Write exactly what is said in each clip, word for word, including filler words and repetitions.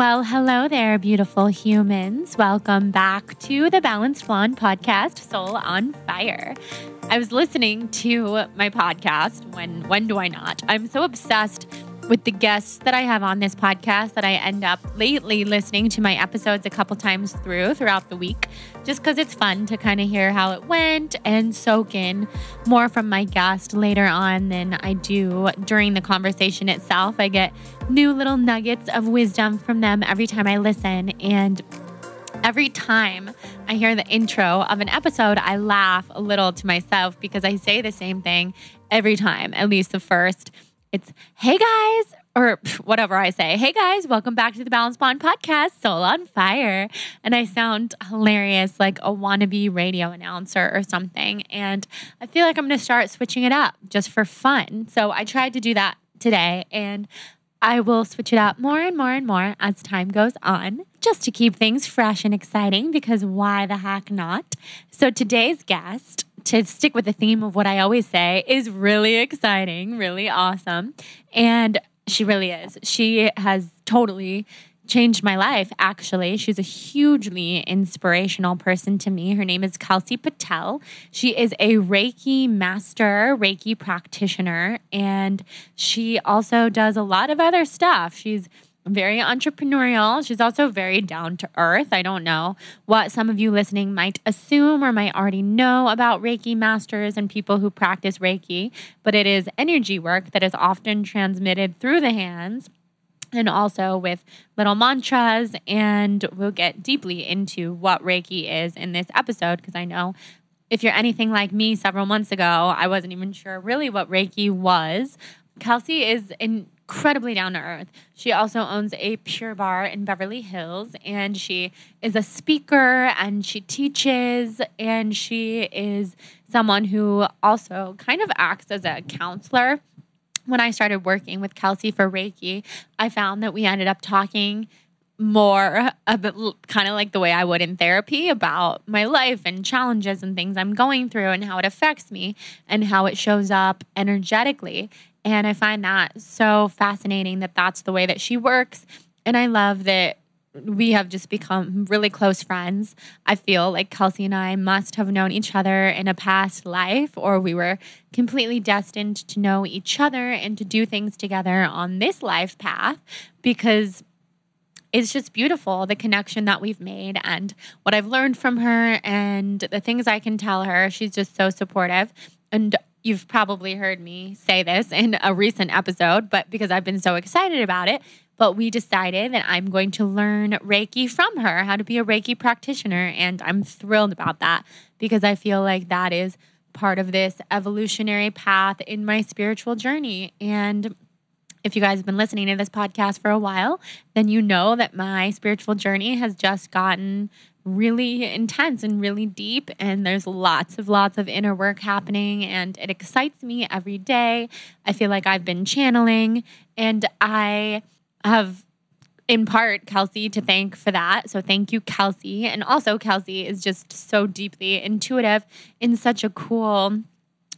Well, hello there, beautiful humans. Welcome back to the Balanced Blonde podcast, Soul on Fire. I was listening to my podcast, When When Do I Not? I'm so obsessed with the guests that I have on this podcast that I end up lately listening to my episodes a couple times through throughout the week, just because it's fun to kind of hear how it went and soak in more from my guest later on than I do during the conversation itself. I get new little nuggets of wisdom from them every time I listen, and every time I hear the intro of an episode, I laugh a little to myself because I say the same thing every time, at least the first. It's, hey guys, or whatever I say. Hey guys, welcome back to the Balanced Blonde podcast, Soul on Fire. And I sound hilarious, like a wannabe radio announcer or something. And I feel like I'm going to start switching it up just for fun. So I tried to do that today, and I will switch it up more and more and more as time goes on, just to keep things fresh and exciting, because why the heck not? So today's guest, to stick with the theme of what I always say, is really exciting, really awesome. And she really is. She has totally changed my life, actually. She's a hugely inspirational person to me. Her name is Kelsey Patel. She is a Reiki master, Reiki practitioner, and she also does a lot of other stuff. She's very entrepreneurial. She's also very down to earth. I don't know what some of you listening might assume or might already know about Reiki masters and people who practice Reiki, but it is energy work that is often transmitted through the hands and also with little mantras. And we'll get deeply into what Reiki is in this episode, because I know if you're anything like me, several months ago, I wasn't even sure really what Reiki was. Kelsey is in incredibly down to earth. She also owns a Pure Barre in Beverly Hills, and she is a speaker and she teaches, and she is someone who also kind of acts as a counselor. When I started working with Kelsey for Reiki, I found that we ended up talking more about, kind of like the way I would in therapy, about my life and challenges and things I'm going through and how it affects me and how it shows up energetically. And I find that so fascinating that that's the way that she works. And I love that we have just become really close friends. I feel like Kelsey and I must have known each other in a past life, or we were completely destined to know each other and to do things together on this life path, because it's just beautiful, the connection that we've made and what I've learned from her and the things I can tell her. She's just so supportive. And you've probably heard me say this in a recent episode, but because I've been so excited about it, but we decided that I'm going to learn Reiki from her, how to be a Reiki practitioner. And I'm thrilled about that, because I feel like that is part of this evolutionary path in my spiritual journey. And if you guys have been listening to this podcast for a while, then you know that my spiritual journey has just gotten really intense and really deep, and there's lots of lots of inner work happening, and it excites me every day. I feel like I've been channeling, and I have in part Kelsey to thank for that. So thank you, Kelsey. And also Kelsey is just so deeply intuitive in such a cool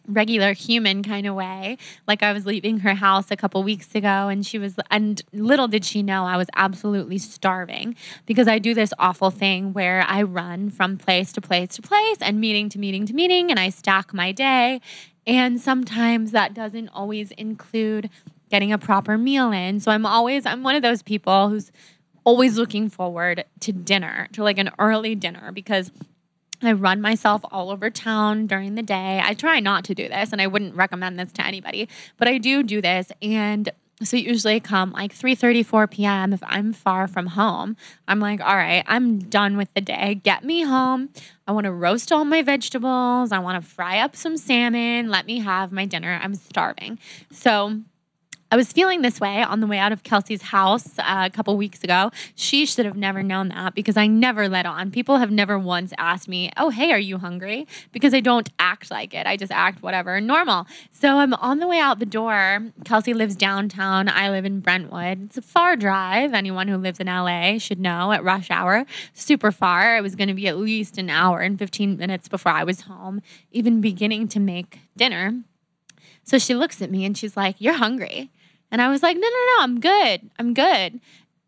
regular human kind of way. Like, I was leaving her house a couple weeks ago, and she was, and little did she know I was absolutely starving, because I do this awful thing where I run from place to place to place and meeting to meeting to meeting, and I stack my day. And sometimes that doesn't always include getting a proper meal in. So I'm always, I'm one of those people who's always looking forward to dinner, to like an early dinner, because I run myself all over town during the day. I try not to do this, and I wouldn't recommend this to anybody, but I do do this. And so usually come like three thirty, four p.m. if I'm far from home. I'm like, all right, I'm done with the day. Get me home. I want to roast all my vegetables. I want to fry up some salmon. Let me have my dinner. I'm starving. So I was feeling this way on the way out of Kelsey's house uh, a couple weeks ago. She should have never known that, because I never let on. People have never once asked me, oh, hey, are you hungry? Because I don't act like it. I just act whatever, normal. So I'm on the way out the door. Kelsey lives downtown. I live in Brentwood. It's a far drive. Anyone who lives in L A should know at rush hour, super far. It was going to be at least an hour and fifteen minutes before I was home, even beginning to make dinner. So she looks at me and she's like, you're hungry. And I was like, no, no, no, I'm good. I'm good.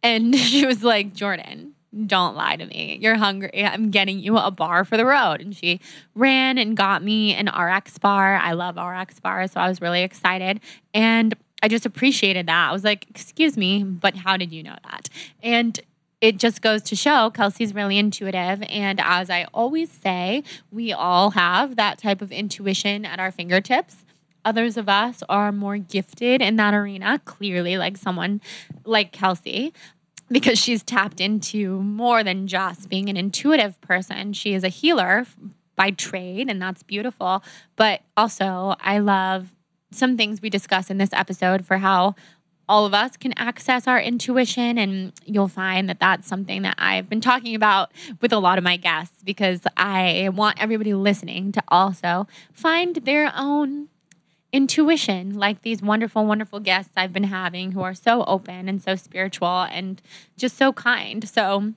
And she was like, Jordan, don't lie to me. You're hungry. I'm getting you a bar for the road. And she ran and got me an R X bar. I love R X bars. So I was really excited. And I just appreciated that. I was like, excuse me, but how did you know that? And it just goes to show Kelsey's really intuitive. And as I always say, we all have that type of intuition at our fingertips. Others of us are more gifted in that arena, clearly, like someone like Kelsey, because she's tapped into more than just being an intuitive person. She is a healer by trade, and that's beautiful. But also, I love some things we discuss in this episode for how all of us can access our intuition, and you'll find that that's something that I've been talking about with a lot of my guests, because I want everybody listening to also find their own intuition, like these wonderful, wonderful guests I've been having who are so open and so spiritual and just so kind. So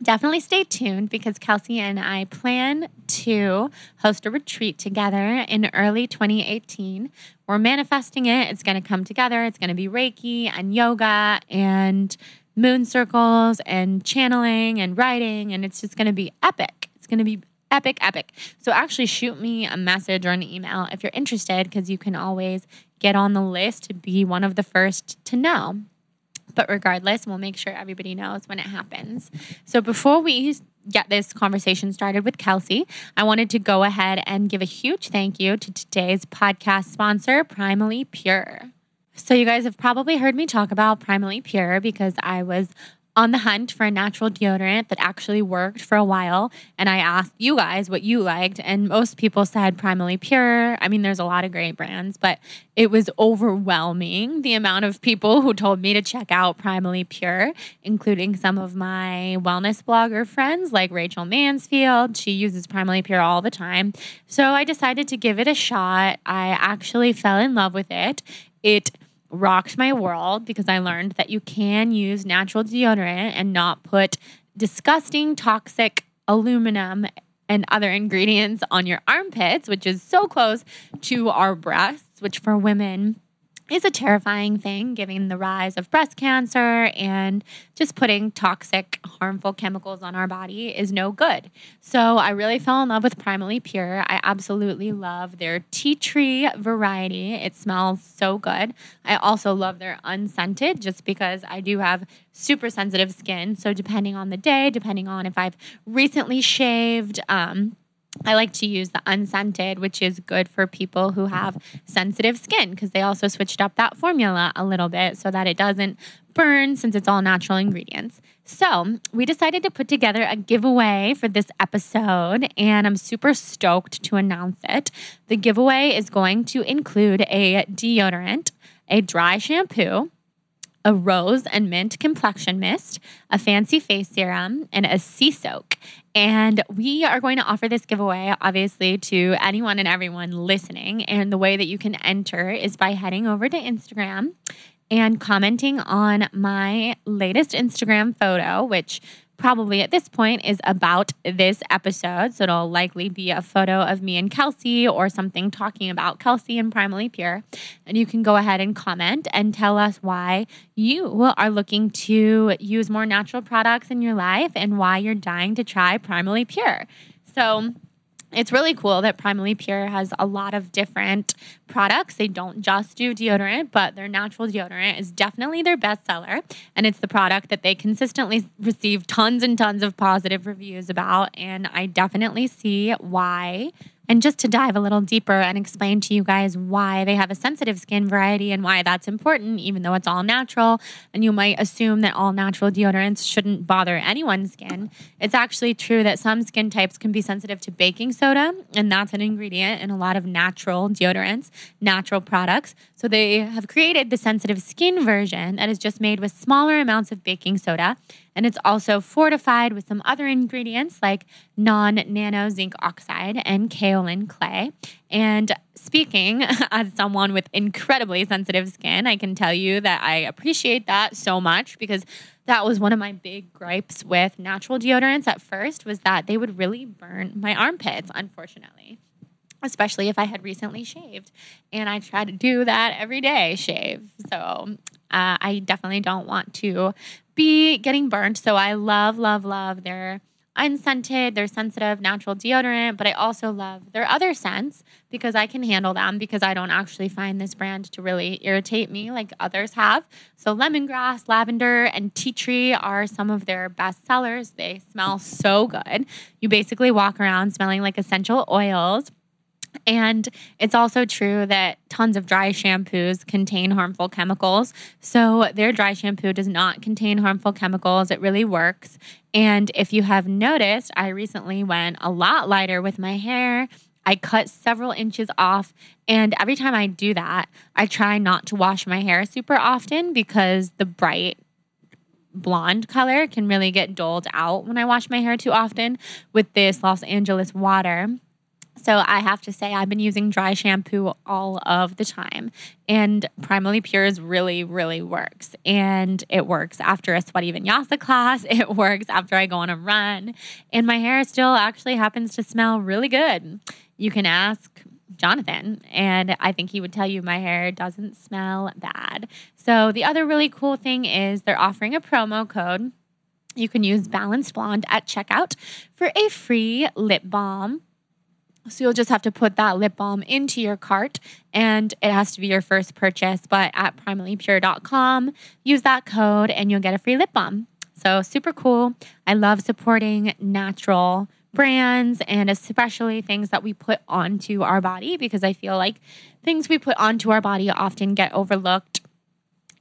definitely stay tuned, because Kelsey and I plan to host a retreat together in early twenty eighteen. We're manifesting it. It's going to come together. It's going to be Reiki and yoga and moon circles and channeling and writing, and it's just going to be epic. It's going to be epic, epic. So actually shoot me a message or an email if you're interested, because you can always get on the list to be one of the first to know. But regardless, we'll make sure everybody knows when it happens. So before we get this conversation started with Kelsey, I wanted to go ahead and give a huge thank you to today's podcast sponsor, Primally Pure. So you guys have probably heard me talk about Primally Pure, because I was on the hunt for a natural deodorant that actually worked for a while. And I asked you guys what you liked. And most people said Primally Pure. I mean, there's a lot of great brands, but it was overwhelming the amount of people who told me to check out Primally Pure, including some of my wellness blogger friends like Rachel Mansfield. She uses Primally Pure all the time. So I decided to give it a shot. I actually fell in love with it. It rocked my world, because I learned that you can use natural deodorant and not put disgusting, toxic aluminum and other ingredients on your armpits, which is so close to our breasts, which for women is a terrifying thing, given the rise of breast cancer, and just putting toxic, harmful chemicals on our body is no good. So I really fell in love with Primally Pure. I absolutely love their tea tree variety. It smells so good. I also love their unscented, just because I do have super sensitive skin. So depending on the day, depending on if I've recently shaved, um, I like to use the unscented, which is good for people who have sensitive skin, because they also switched up that formula a little bit so that it doesn't burn, since it's all natural ingredients. So we decided to put together a giveaway for this episode, and I'm super stoked to announce it. The giveaway is going to include a deodorant, a dry shampoo, a rose and mint complexion mist, a fancy face serum, and a sea soak. And we are going to offer this giveaway, obviously, to anyone and everyone listening. And the way that you can enter is by heading over to Instagram and commenting on my latest Instagram photo, which probably at this point is about this episode. So it'll likely be a photo of me and Kelsey, or something talking about Kelsey and Primally Pure. And you can go ahead and comment and tell us why you are looking to use more natural products in your life, and why you're dying to try Primally Pure. So it's really cool that Primally Pure has a lot of different products. They don't just do deodorant, but their natural deodorant is definitely their bestseller. And it's the product that they consistently receive tons and tons of positive reviews about. And I definitely see why. And just to dive a little deeper and explain to you guys why they have a sensitive skin variety and why that's important, even though it's all natural, and you might assume that all natural deodorants shouldn't bother anyone's skin. It's actually true that some skin types can be sensitive to baking soda, and that's an ingredient in a lot of natural deodorants, natural products. So they have created the sensitive skin version that is just made with smaller amounts of baking soda. And it's also fortified with some other ingredients like non-nano zinc oxide and kaolin clay. And speaking as someone with incredibly sensitive skin, I can tell you that I appreciate that so much, because that was one of my big gripes with natural deodorants at first, was that they would really burn my armpits, unfortunately, especially if I had recently shaved. And I try to do that every day, shave. So Uh, I definitely don't want to be getting burned. So I love, love, love their unscented, their sensitive natural deodorant, but I also love their other scents because I can handle them because I don't actually find this brand to really irritate me like others have. So lemongrass, lavender, and tea tree are some of their best sellers. They smell so good. You basically walk around smelling like essential oils. And it's also true that tons of dry shampoos contain harmful chemicals. So their dry shampoo does not contain harmful chemicals. It really works. And if you have noticed, I recently went a lot lighter with my hair. I cut several inches off. And every time I do that, I try not to wash my hair super often because the bright blonde color can really get dulled out when I wash my hair too often with this Los Angeles water. So I have to say I've been using dry shampoo all of the time, and Primally Pure's really, really works. And it works after a sweaty vinyasa class. It works after I go on a run, and my hair still actually happens to smell really good. You can ask Jonathan, and I think he would tell you my hair doesn't smell bad. So the other really cool thing is they're offering a promo code. You can use Balanced Blonde at checkout for a free lip balm. So you'll just have to put that lip balm into your cart, and it has to be your first purchase. But at Primally Pure dot com, use that code and you'll get a free lip balm. So super cool. I love supporting natural brands and especially things that we put onto our body because I feel like things we put onto our body often get overlooked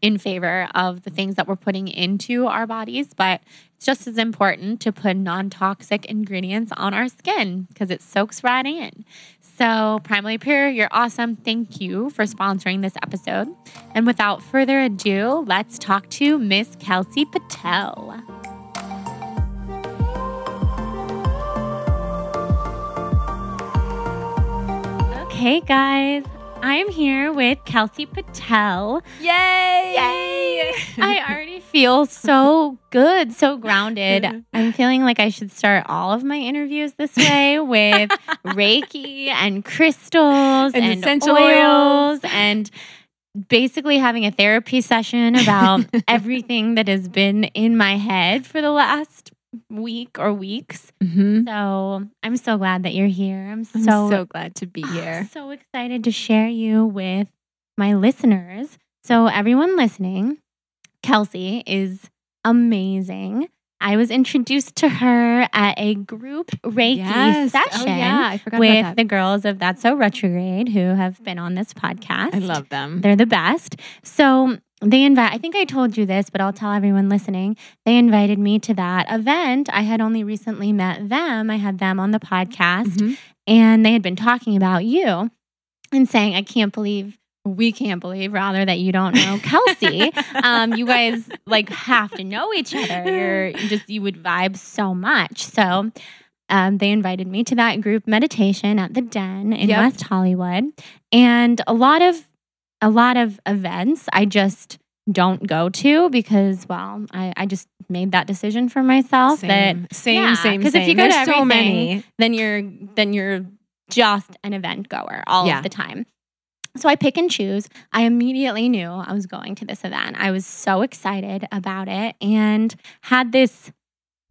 in favor of the things that we're putting into our bodies. But it's just as important to put non-toxic ingredients on our skin because it soaks right in. So Primally Pure, you're awesome. Thank you for sponsoring this episode. And without further ado, let's talk to Miss Kelsey Patel. Okay, guys. I'm here with Kelsey Patel. Yay! Yay! I already feel so good, so grounded. I'm feeling like I should start all of my interviews this way with Reiki and crystals and, and essential oils and basically having a therapy session about everything that has been in my head for the last week or weeks. Mm-hmm. So I'm so glad that you're here. I'm so, I'm so glad to be here. Oh, so excited to share you with my listeners. So everyone listening, Kelsey is amazing. I was introduced to her at a group Reiki yes. session oh, yeah. I forgot with about that. The girls of That So Retrograde who have been on this podcast. I love them. They're the best. So They invite, I think I told you this, but I'll tell everyone listening. They invited me to that event. I had only recently met them. I had them on the podcast mm-hmm. and they had been talking about you and saying, I can't believe, we can't believe rather that you don't know Kelsey. um, you guys like have to know each other. You're just, you would vibe so much. So Um, they invited me to that group meditation at the Den in yep. West Hollywood. And a lot of A lot of events I just don't go to because, well, I, I just made that decision for myself. Same, that, same, yeah, same, because if you go There's to everything, so many. then you're then you're just an event goer all yeah. of the time. So I pick and choose. I immediately knew I was going to this event. I was so excited about it and had this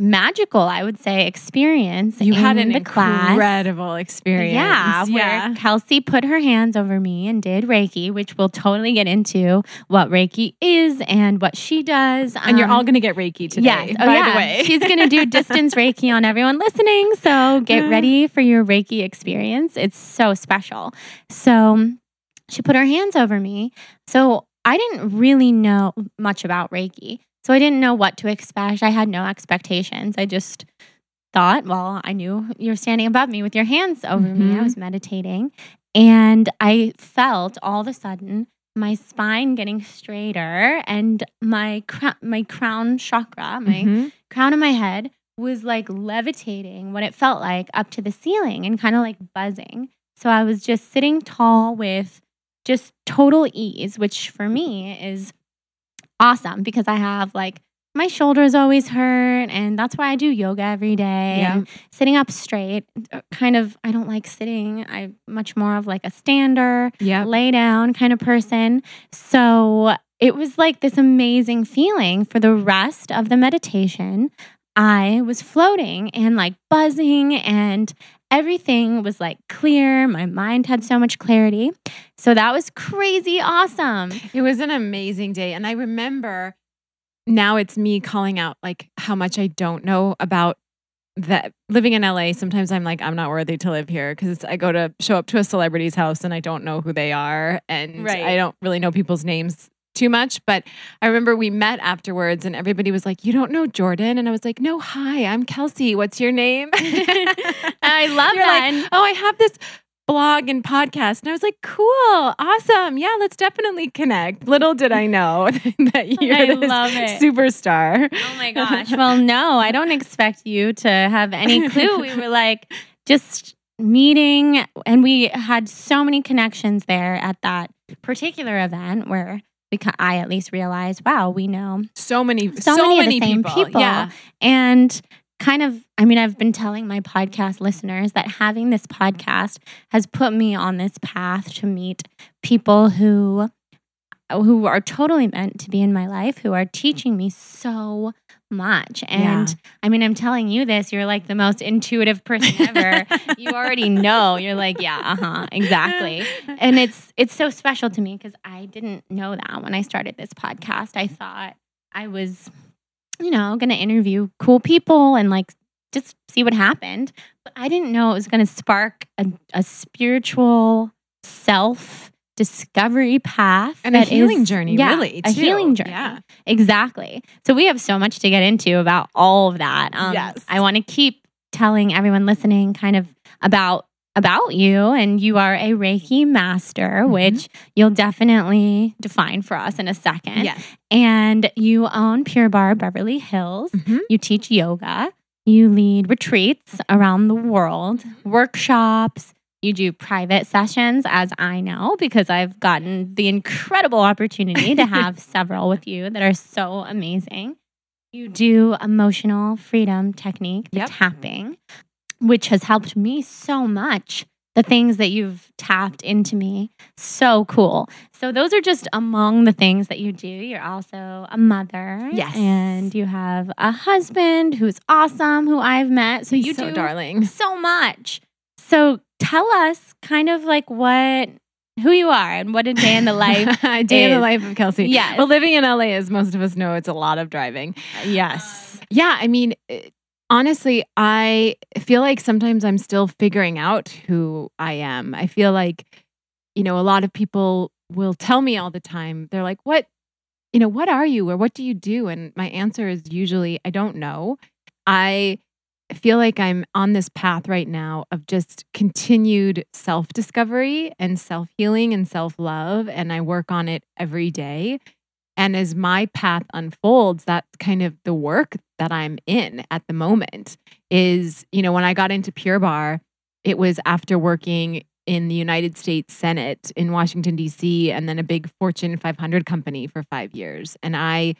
magical, I would say, experience. You in had an the incredible class. experience. Yeah, yeah, where Kelsey put her hands over me and did Reiki, which we'll totally get into what Reiki is and what she does. And um, you're all going to get Reiki today, yes. oh, by yeah. the way. She's going to do distance Reiki on everyone listening, so get yeah. ready for your Reiki experience. It's so special. So she put her hands over me. So I didn't really know much about Reiki. So I didn't know what to expect. I had no expectations. I just thought, well, I knew you're standing above me with your hands over mm-hmm. me. I was meditating. And I felt all of a sudden my spine getting straighter and my cra- my crown chakra, my mm-hmm. crown of my head was like levitating, what it felt like, up to the ceiling and kind of like buzzing. So I was just sitting tall with just total ease, which for me is awesome because I have like my shoulders always hurt and that's why I do yoga every day. Yeah. And sitting up straight, kind of, I don't like sitting. I'm much more of like a stander, yeah. lay down kind of person. So it was like this amazing feeling. For the rest of the meditation, I was floating and like buzzing, and everything was like clear. My mind had so much clarity. So that was crazy awesome. It was an amazing day. And I remember now it's me calling out like how much I don't know about that. Living in L A, sometimes I'm like, I'm not worthy to live here, because I go to show up to a celebrity's house and I don't know who they are. And right. I don't really know people's names too much. But I remember we met afterwards and everybody was like, you don't know Jordan? And I was like, no, hi, I'm Kelsey. What's your name? I love You're that. Like, oh, I have this blog and podcast. And I was like, cool, awesome. Yeah, let's definitely connect. Little did I know that you're I this love it. superstar. Oh my gosh. Well, no, I don't expect you to have any clue. We were like just meeting, and we had so many connections there at that particular event where Because I at least realized, wow, we know so many, so, so many, many of the same people. people. Yeah. And kind of, I mean, I've been telling my podcast listeners that having this podcast has put me on this path to meet people who, who are totally meant to be in my life, who are teaching me so much. And yeah. I mean, I'm telling you this, you're like the most intuitive person ever. You already know. You're like, yeah, uh-huh, exactly. And it's it's so special to me, because I didn't know that when I started this podcast. I thought I was, you know, going to interview cool people and like just see what happened. But I didn't know it was going to spark a, a spiritual self discovery path, and that a healing is, journey, yeah, really, too. a healing journey. Yeah, exactly. So we have so much to get into about all of that. Um, yes, I want to keep telling everyone listening, kind of about about you, and you are a Reiki master, mm-hmm. which you'll definitely define for us in a second. Yes. And you own Pure Barre Beverly Hills. Mm-hmm. You teach yoga. You lead retreats around the world, workshops. You do private sessions, as I know, because I've gotten the incredible opportunity to have several with you that are so amazing. You do emotional freedom technique, the yep. tapping, which has helped me so much. The things that you've tapped into me, so cool. So those are just among the things that you do. You're also a mother. Yes. And you have a husband who's awesome, who I've met. So He's you so do darling. so much. So tell us kind of like what, who you are and what a day in the life A day is. in the life of Kelsey. Yes. Well, living in L A, as most of us know, it's a lot of driving. Yes. Um, yeah. I mean, honestly, I feel like sometimes I'm still figuring out who I am. I feel like, you know, a lot of people will tell me all the time, they're like, what, you know, what are you or what do you do? And my answer is usually, I don't know. I... I feel like I'm on this path right now of just continued self-discovery and self-healing and self-love, and I work on it every day. And as my path unfolds, that's kind of the work that I'm in at the moment is, you know, when I got into Pure Barre, it was after working in the United States Senate in Washington, D C, and then a big Fortune five hundred company for five years. And I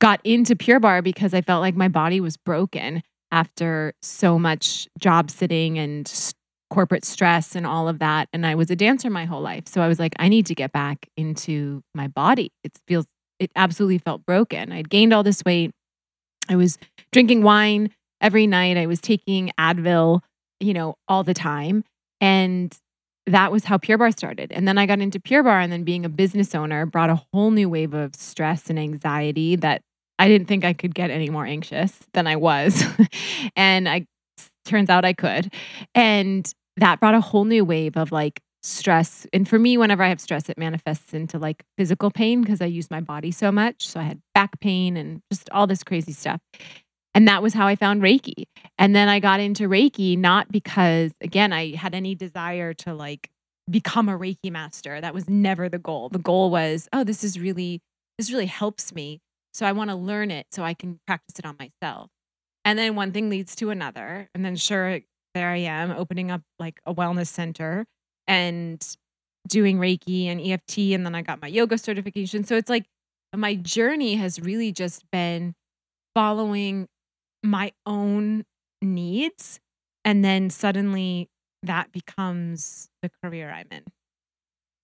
got into Pure Barre because I felt like my body was broken after so much job sitting and s- corporate stress and all of that. And I was a dancer my whole life. So I was like, I need to get back into my body. It feels, it absolutely felt broken. I'd gained all this weight. I was drinking wine every night. I was taking Advil, you know, all the time. And that was how Pure Barre started. And then I got into Pure Barre, and then being a business owner brought a whole new wave of stress and anxiety that I didn't think I could get any more anxious than I was. And I turns out I could. And that brought a whole new wave of like stress. And for me, whenever I have stress, it manifests into like physical pain because I use my body so much. So I had back pain and just all this crazy stuff. And that was how I found Reiki. And then I got into Reiki, not because, again, I had any desire to like become a Reiki master. That was never the goal. The goal was, oh, this is really, this really helps me. So I want to learn it so I can practice it on myself. And then one thing leads to another. And then sure, there I am opening up like a wellness center and doing Reiki and E F T. And then I got my yoga certification. So it's like my journey has really just been following my own needs. And then suddenly that becomes the career I'm in.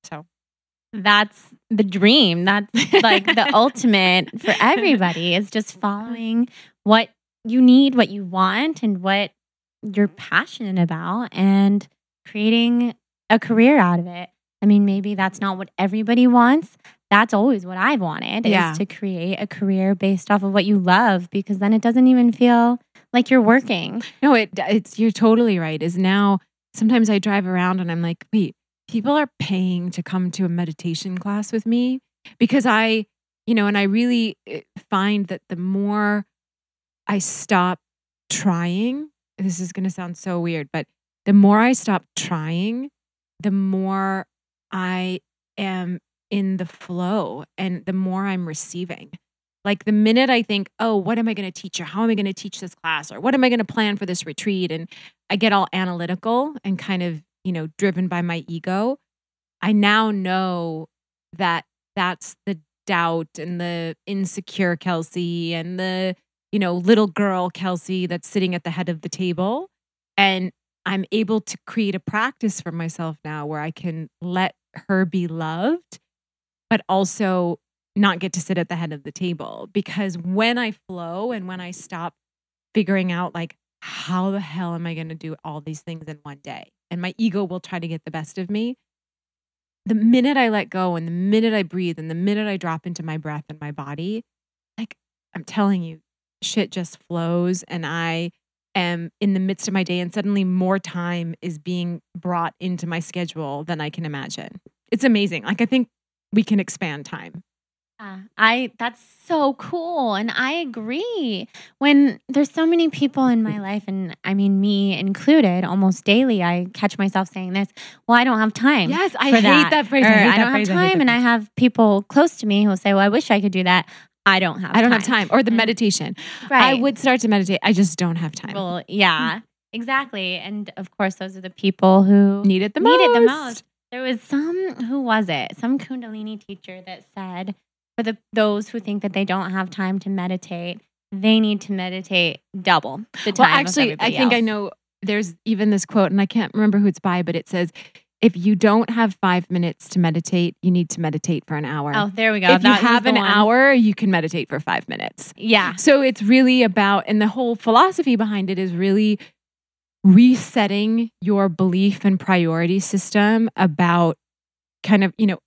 So that's the dream. That's like the ultimate for everybody, is just following what you need, what you want, and what you're passionate about, and creating a career out of it. I mean, maybe that's not what everybody wants. That's always what I've wanted, yeah. is to create a career based off of what you love, because then it doesn't even feel like you're working. No, it it's you're totally right. Is now sometimes I drive around and I'm like, wait, people are paying to come to a meditation class with me, because I, you know, and I really find that the more I stop trying, this is going to sound so weird, but the more I stop trying, the more I am in the flow and the more I'm receiving. Like the minute I think, oh, what am I going to teach, or how am I going to teach this class, or what am I going to plan for this retreat? And I get all analytical and kind of, you know, driven by my ego. I now know that that's the doubt and the insecure Kelsey and the, you know, little girl Kelsey that's sitting at the head of the table. And I'm able to create a practice for myself now where I can let her be loved, but also not get to sit at the head of the table. Because when I flow and when I stop figuring out like, how the hell am I going to do all these things in one day? And my ego will try to get the best of me. The minute I let go and the minute I breathe and the minute I drop into my breath and my body, like I'm telling you, shit just flows, and I am in the midst of my day, and suddenly more time is being brought into my schedule than I can imagine. It's amazing. Like I think we can expand time. Yeah, I that's so cool. And I agree. When there's so many people in my life, and I mean me included, almost daily, I catch myself saying this, well, I don't have time. Yes, I hate that, that phrase. I, hate I don't that have phrase. time. I and I have people close to me who will say, well, I wish I could do that. I don't have time. I don't time. have time. Or the meditation. Right. I would start to meditate. I just don't have time. Well, yeah, exactly. And of course, those are the people who need it the most. Need it the most. There was some, who was it? Some Kundalini teacher that said, for the those who think that they don't have time to meditate, they need to meditate double the time. Well, actually, of I think else. I know there's even this quote, and I can't remember who it's by, but it says, if you don't have five minutes to meditate, you need to meditate for an hour. Oh, there we go. If that you have an one. hour, you can meditate for five minutes. Yeah. So it's really about, and the whole philosophy behind it is really resetting your belief and priority system about kind of, you know,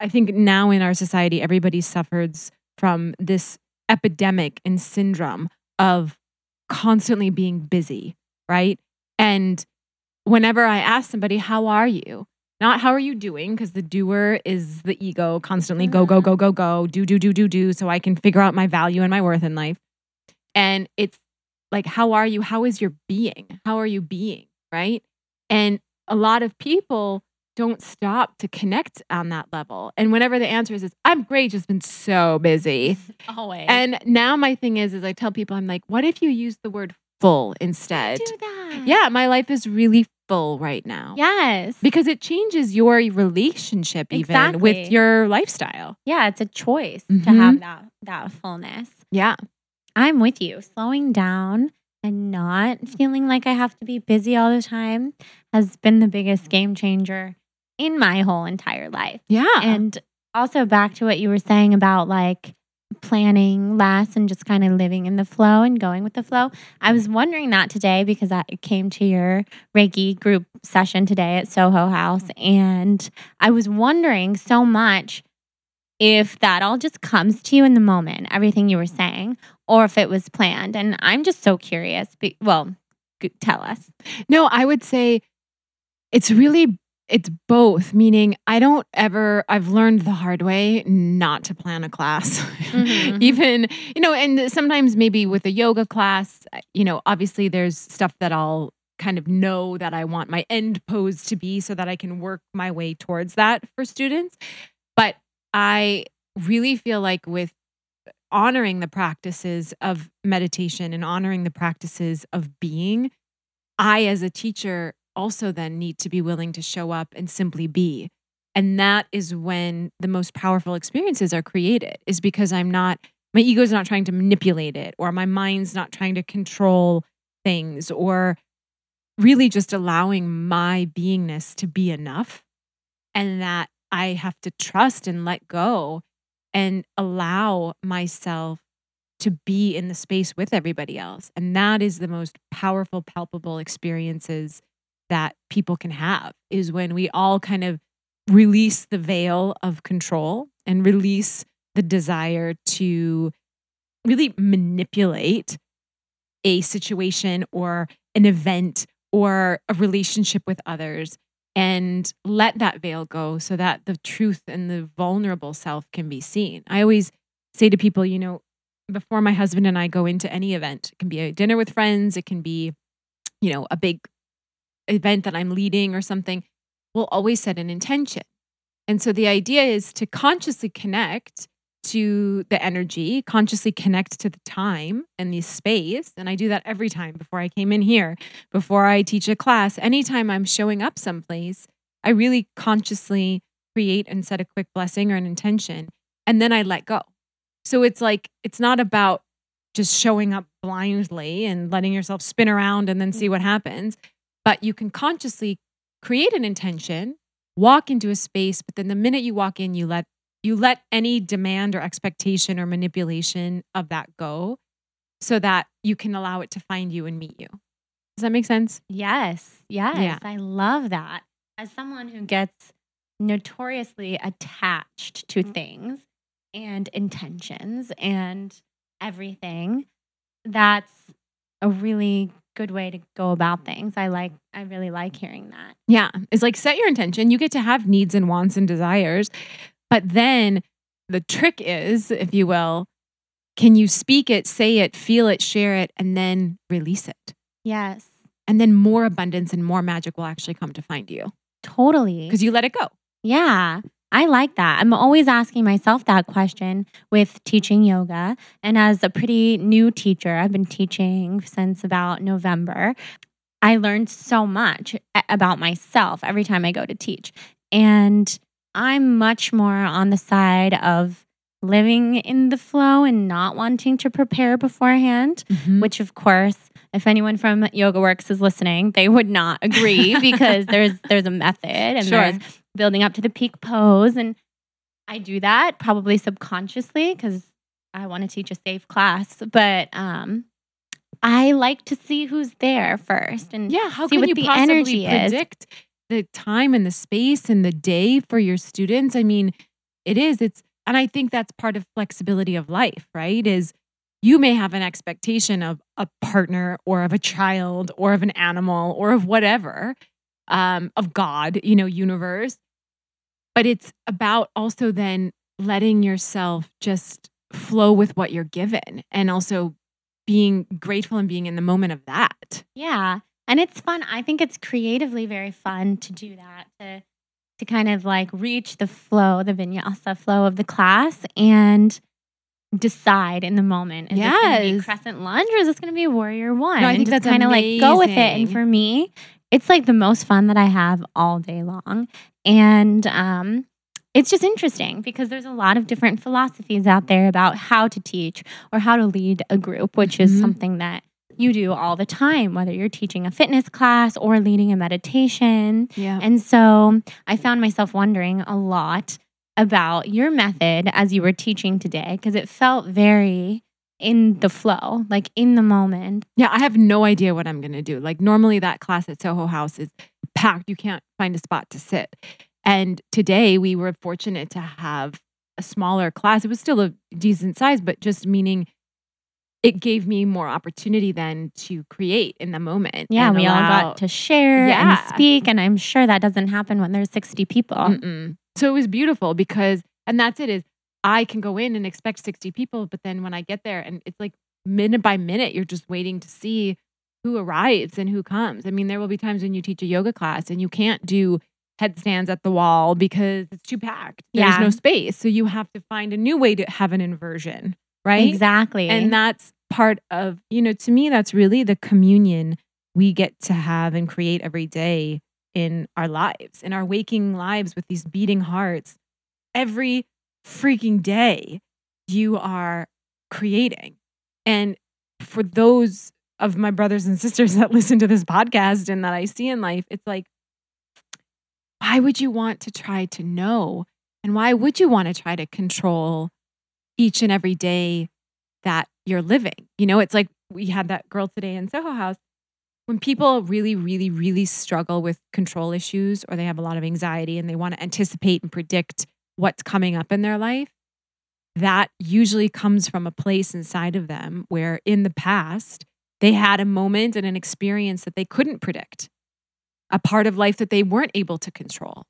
I think now in our society, everybody suffers from this epidemic and syndrome of constantly being busy, right? And whenever I ask somebody, how are you? Not how are you doing? Because the doer is the ego, constantly go, go, go, go, go, do, do, do, do, do, so I can figure out my value and my worth in life. And it's like, how are you? How is your being? How are you being, right? And a lot of people don't stop to connect on that level. And whenever the answer is, is I'm great, just been so busy. Always. And now my thing is, is I tell people, I'm like, what if you use the word full instead? Do that. Yeah, my life is really full right now. Yes. Because it changes your relationship even exactly. with your lifestyle. Yeah, it's a choice mm-hmm. to have that that fullness. Yeah. I'm with you. Slowing down and not feeling like I have to be busy all the time has been the biggest game changer in my whole entire life. Yeah. And also back to what you were saying about like planning less and just kind of living in the flow and going with the flow. I was wondering that today because I came to your Reiki group session today at Soho House, and I was wondering so much if that all just comes to you in the moment, everything you were saying, or if it was planned. And I'm just so curious. But, well, tell us. No, I would say it's really It's both, meaning I don't ever, I've learned the hard way not to plan a class. Mm-hmm. Even, you know, and sometimes maybe with a yoga class, you know, obviously there's stuff that I'll kind of know that I want my end pose to be so that I can work my way towards that for students. But I really feel like with honoring the practices of meditation and honoring the practices of being, I as a teacher also then need to be willing to show up and simply be. And that is when the most powerful experiences are created, is because I'm not, my ego's not trying to manipulate it, or my mind's not trying to control things, or really just allowing my beingness to be enough. And that I have to trust and let go and allow myself to be in the space with everybody else. And that is the most powerful, palpable experiences that people can have, is when we all kind of release the veil of control and release the desire to really manipulate a situation or an event or a relationship with others, and let that veil go so that the truth and the vulnerable self can be seen. I always say to people, you know, before my husband and I go into any event, it can be a dinner with friends, it can be, you know, a big event that I'm leading or something, we'll always set an intention. And so the idea is to consciously connect to the energy, consciously connect to the time and the space. And I do that every time before I came in here, before I teach a class, anytime I'm showing up someplace, I really consciously create and set a quick blessing or an intention, and then I let go. So it's like, it's not about just showing up blindly and letting yourself spin around and then see what happens, but you can consciously create an intention, walk into a space, but then the minute you walk in, you let You let any demand or expectation or manipulation of that go so that you can allow it to find you and meet you. Does that make sense? Yes. Yes. Yeah. I love that. As someone who gets notoriously attached to things and intentions and everything, that's a really good way to go about things. I like, I really like hearing that. Yeah. It's like, set your intention. You get to have needs and wants and desires. But then the trick is, if you will, can you speak it, say it, feel it, share it, and then release it? Yes. And then more abundance and more magic will actually come to find you. Totally. Because you let it go. Yeah. I like that. I'm always asking myself that question with teaching yoga. And as a pretty new teacher, I've been teaching since about November. I learned so much about myself every time I go to teach. And I'm much more on the side of living in the flow and not wanting to prepare beforehand, mm-hmm. which of course, if anyone from Yoga Works is listening, they would not agree because there's there's a method and sure. there's building up to the peak pose. And I do that probably subconsciously because I want to teach a safe class. But um, I like to see who's there first and yeah, how see can what you the energy predict? Is. The time and the space and the day for your students. I mean, it is, it's, and I think that's part of flexibility of life, right? Is you may have an expectation of a partner or of a child or of an animal or of whatever, um, of God, you know, universe. But it's about also then letting yourself just flow with what you're given and also being grateful and being in the moment of that. Yeah. And it's fun. I think it's creatively very fun to do that, to to kind of like reach the flow, the vinyasa flow of the class and decide in the moment. Is yes. this going to be crescent lunge or is this going to be warrior one? No, I think and that's kind of like go with it. And for me, it's like the most fun that I have all day long. And um, it's just interesting because there's a lot of different philosophies out there about how to teach or how to lead a group, which mm-hmm. is something that you do all the time, whether you're teaching a fitness class or leading a meditation. Yeah. And so I found myself wondering a lot about your method as you were teaching today, because it felt very in the flow, like in the moment. Yeah, I have no idea what I'm going to do. Like normally that class at Soho House is packed. You can't find a spot to sit. And today we were fortunate to have a smaller class. It was still a decent size, but just meaning it gave me more opportunity then to create in the moment. Yeah, we allow, all got to share yeah. and speak, and I'm sure that doesn't happen when there's sixty people. Mm-mm. So it was beautiful because, and that's it, is I can go in and expect sixty people, but then when I get there, and it's like minute by minute, you're just waiting to see who arrives and who comes. I mean, there will be times when you teach a yoga class and you can't do headstands at the wall because it's too packed. There's yeah. no space. So you have to find a new way to have an inversion, right? Exactly. And that's part of, you know, to me, that's really the communion we get to have and create every day in our lives, in our waking lives with these beating hearts. Every freaking day you are creating. And for those of my brothers and sisters that listen to this podcast and that I see in life, it's like, why would you want to try to know? And why would you want to try to control each and every day that you're living? You know, it's like we had that girl today in Soho House. When people really, really, really struggle with control issues, or they have a lot of anxiety and they want to anticipate and predict what's coming up in their life, that usually comes from a place inside of them where in the past, they had a moment and an experience that they couldn't predict, a part of life that they weren't able to control.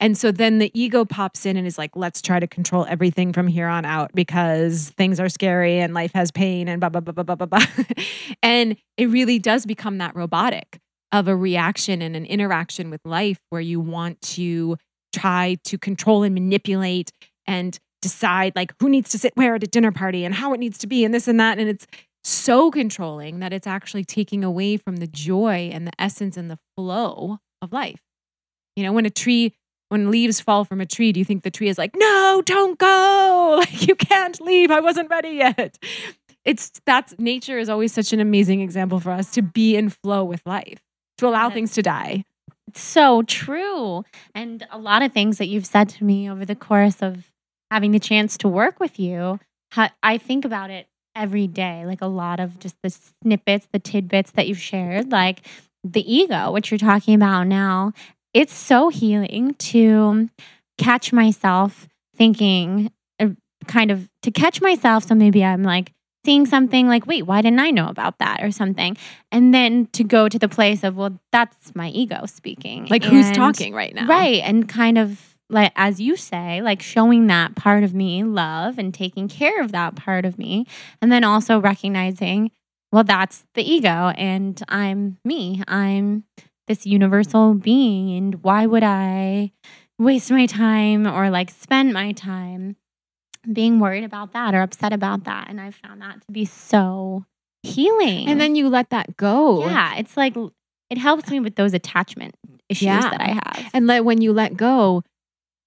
And so then the ego pops in and is like, let's try to control everything from here on out because things are scary and life has pain and blah, blah, blah, blah, blah, blah, blah. And it really does become that robotic of a reaction and an interaction with life where you want to try to control and manipulate and decide like who needs to sit where at a dinner party and how it needs to be and this and that. And it's so controlling that it's actually taking away from the joy and the essence and the flow of life. You know, when a tree, when leaves fall from a tree, do you think the tree is like, no, don't go. Like, you can't leave. I wasn't ready yet. It's that's nature is always such an amazing example for us to be in flow with life, to allow things to die. So true. And a lot of things that you've said to me over the course of having the chance to work with you, I think about it every day, like a lot of just the snippets, the tidbits that you've shared, like the ego, which you're talking about now. It's so healing to catch myself thinking, kind of to catch myself. So maybe I'm like seeing something like, wait, why didn't I know about that or something? And then to go to the place of, well, that's my ego speaking. Like and, who's talking right now? Right. And kind of like, as you say, like showing that part of me love and taking care of that part of me. And then also recognizing, well, that's the ego and I'm me. I'm this universal being, and why would I waste my time or like spend my time being worried about that or upset about that? And I found that to be so healing. And then you let that go. Yeah, it's like it helps me with those attachment issues yeah. that I have. And let, when you let go,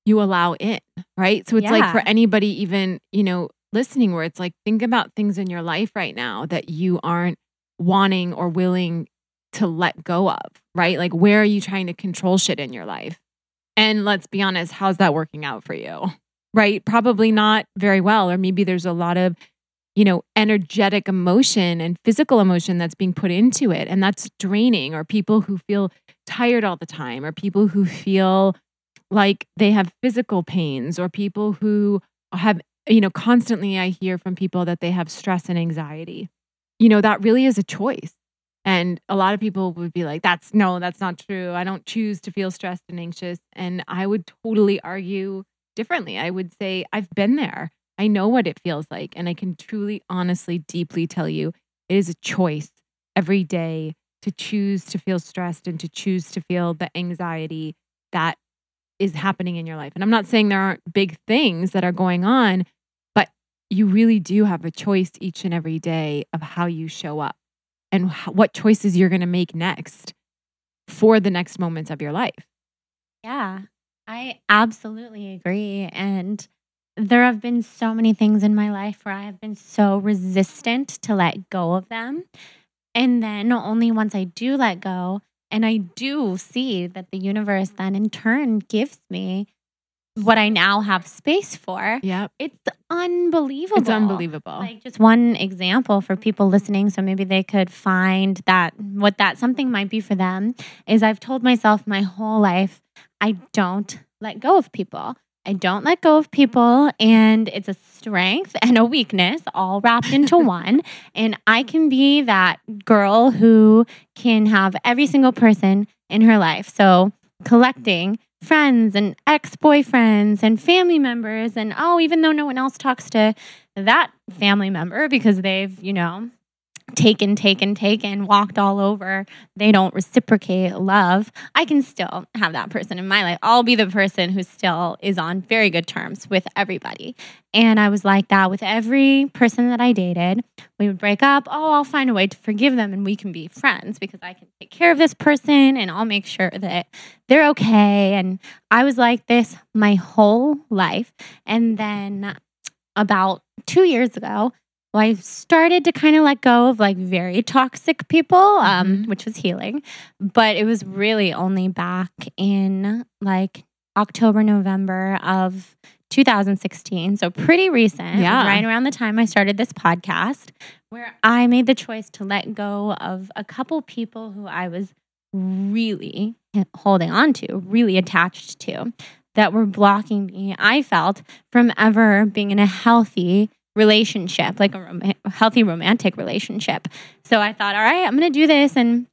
you allow in, right? So it's yeah. like for anybody even, you know, listening where it's like think about things in your life right now that you aren't wanting or willing to let go of, right? Like, where are you trying to control shit in your life? And let's be honest, how's that working out for you, right? Probably not very well. Or maybe there's a lot of, you know, energetic emotion and physical emotion that's being put into it. And that's draining. Or people who feel tired all the time, or people who feel like they have physical pains, or people who have, you know, constantly I hear from people that they have stress and anxiety. You know, that really is a choice. And a lot of people would be like, that's no, that's not true. I don't choose to feel stressed and anxious. And I would totally argue differently. I would say, I've been there. I know what it feels like. And I can truly, honestly, deeply tell you, it is a choice every day to choose to feel stressed and to choose to feel the anxiety that is happening in your life. And I'm not saying there aren't big things that are going on, but you really do have a choice each and every day of how you show up. And what choices you're going to make next for the next moments of your life. Yeah, I absolutely agree. And there have been so many things in my life where I have been so resistant to let go of them. And then only once I do let go, and I do see that the universe then in turn gives me what I now have space for. Yep. It's unbelievable. It's unbelievable. Like just one example for people listening, so maybe they could find that what that something might be for them is I've told myself my whole life, I don't let go of people. I don't let go of people, and it's a strength and a weakness all wrapped into one. And I can be that girl who can have every single person in her life. So collecting friends and ex-boyfriends and family members, and oh, even though no one else talks to that family member because they've, you know, taken, taken, taken, walked all over, they don't reciprocate love, I can still have that person in my life. I'll be the person who still is on very good terms with everybody. And I was like that with every person that I dated. We would break up, oh, I'll find a way to forgive them and we can be friends because I can take care of this person and I'll make sure that they're okay. And I was like this my whole life. And then about two years ago, Well, I started to kind of let go of like very toxic people, um, mm-hmm. which was healing. But it was really only back in like October, November of two thousand sixteen. So pretty recent, yeah. right around the time I started this podcast, where I made the choice to let go of a couple people who I was really holding on to, really attached to, that were blocking me, I felt, from ever being in a healthy relationship, like a rom- healthy romantic relationship. So I thought, all right, I'm going to do this and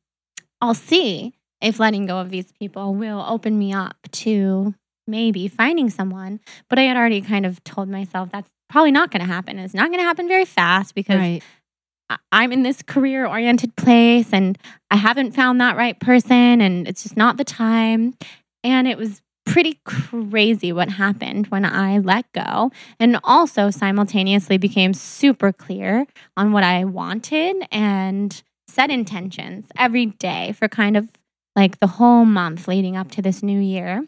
I'll see if letting go of these people will open me up to maybe finding someone. But I had already kind of told myself that's probably not going to happen. It's not going to happen very fast because right. I- I'm in this career-oriented place and I haven't found that right person and it's just not the time. And it was pretty crazy what happened when I let go, and also simultaneously became super clear on what I wanted and set intentions every day for kind of like the whole month leading up to this new year.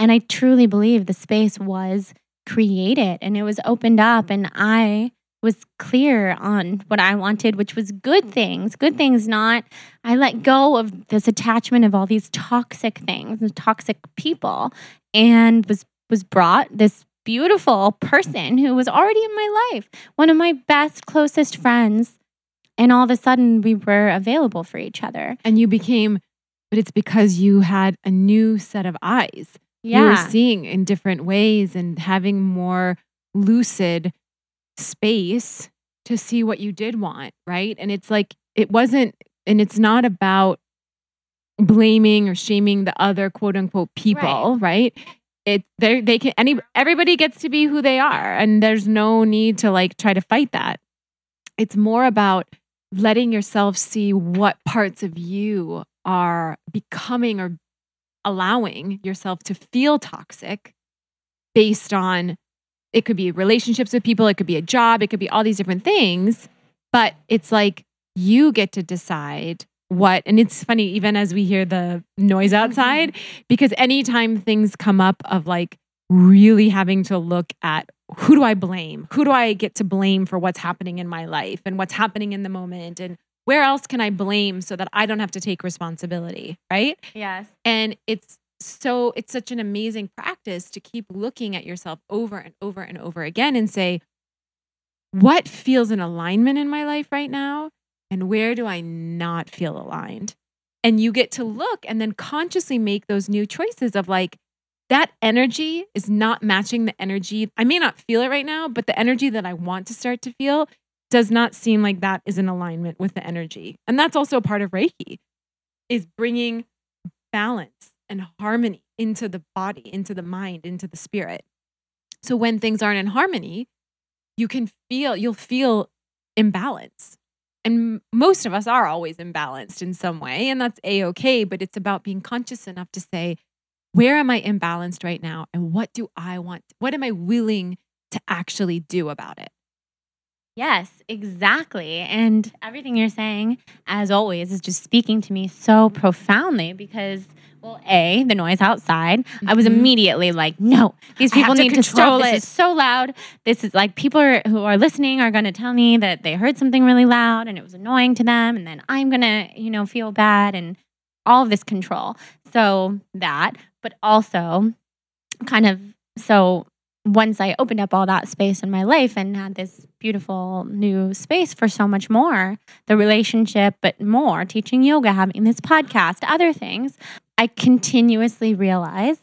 And I truly believe the space was created and it was opened up, and I was clear on what I wanted, which was good things. Good things, not, I let go of this attachment of all these toxic things, and toxic people, and was was brought this beautiful person who was already in my life, one of my best, closest friends. And all of a sudden, we were available for each other. And you became, but it's because you had a new set of eyes. Yeah. You were seeing in different ways and having more lucid space to see what you did want, right? And it's like, it wasn't, and it's not about blaming or shaming the other quote unquote people, right? right? It they they can any everybody gets to be who they are, and there's no need to like try to fight that. It's more about letting yourself see what parts of you are becoming or allowing yourself to feel toxic based on. It could be relationships with people. It could be a job. It could be all these different things. But it's like you get to decide what, and it's funny, even as we hear the noise outside, because anytime things come up of like really having to look at who do I blame? Who do I get to blame for what's happening in my life and what's happening in the moment? And where else can I blame so that I don't have to take responsibility, right? Yes. And it's, So it's such an amazing practice to keep looking at yourself over and over and over again and say, what feels in alignment in my life right now? And where do I not feel aligned? And you get to look and then consciously make those new choices of like, that energy is not matching the energy. I may not feel it right now, but the energy that I want to start to feel does not seem like that is in alignment with the energy. And that's also part of Reiki, is bringing balance and harmony into the body, into the mind, into the spirit. So when things aren't in harmony, you can feel, you'll feel imbalance. And most of us are always imbalanced in some way, and that's a-okay, but it's about being conscious enough to say, where am I imbalanced right now? And what do I want? What am I willing to actually do about it? Yes, exactly. And everything you're saying, as always, is just speaking to me so profoundly because, well, A, the noise outside, mm-hmm. I was immediately like, no, these people need to stop. This is so loud. This is like people are, who are listening are going to tell me that they heard something really loud and it was annoying to them. And then I'm going to, you know, feel bad and all of this control. So that, but also kind of so... Once I opened up all that space in my life and had this beautiful new space for so much more, the relationship, but more, teaching yoga, having this podcast, other things, I continuously realize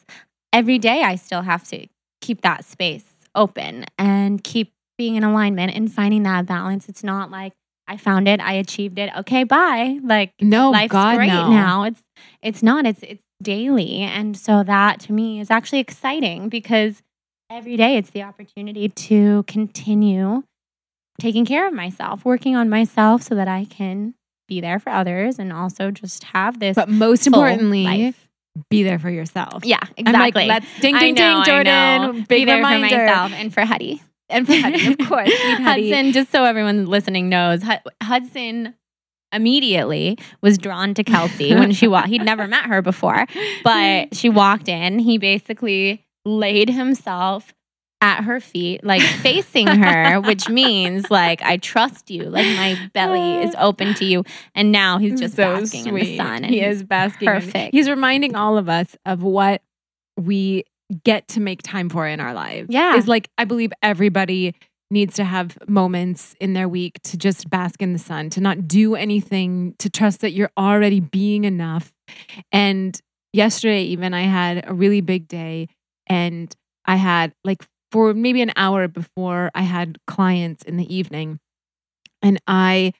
every day I still have to keep that space open and keep being in alignment and finding that balance. It's not like I found it, I achieved it, okay, bye. Like, no, life's God, great no. now. It's it's not. It's It's daily. And so that, to me, is actually exciting because every day it's the opportunity to continue taking care of myself, working on myself so that I can be there for others and also just have this. But most importantly, life. Be there for yourself. Yeah, exactly. Like, let's ding, ding, know, ding, Jordan. Big be there reminder. For myself and for Huddy. And for Huddy, of course. Hudson, just so everyone listening knows, Hudson immediately was drawn to Kelsey when she walked. He'd never met her before, but she walked in. He basically laid himself at her feet, like facing her, which means like, I trust you. Like my belly is open to you. And now he's just so basking sweet. in the sun. And he is basking. Perfect. In, he's reminding all of us of what we get to make time for in our lives. Yeah. It's like, I believe everybody needs to have moments in their week to just bask in the sun, to not do anything, to trust that you're already being enough. And yesterday even I had a really big day, and I had like for maybe an hour before I had clients in the evening, and I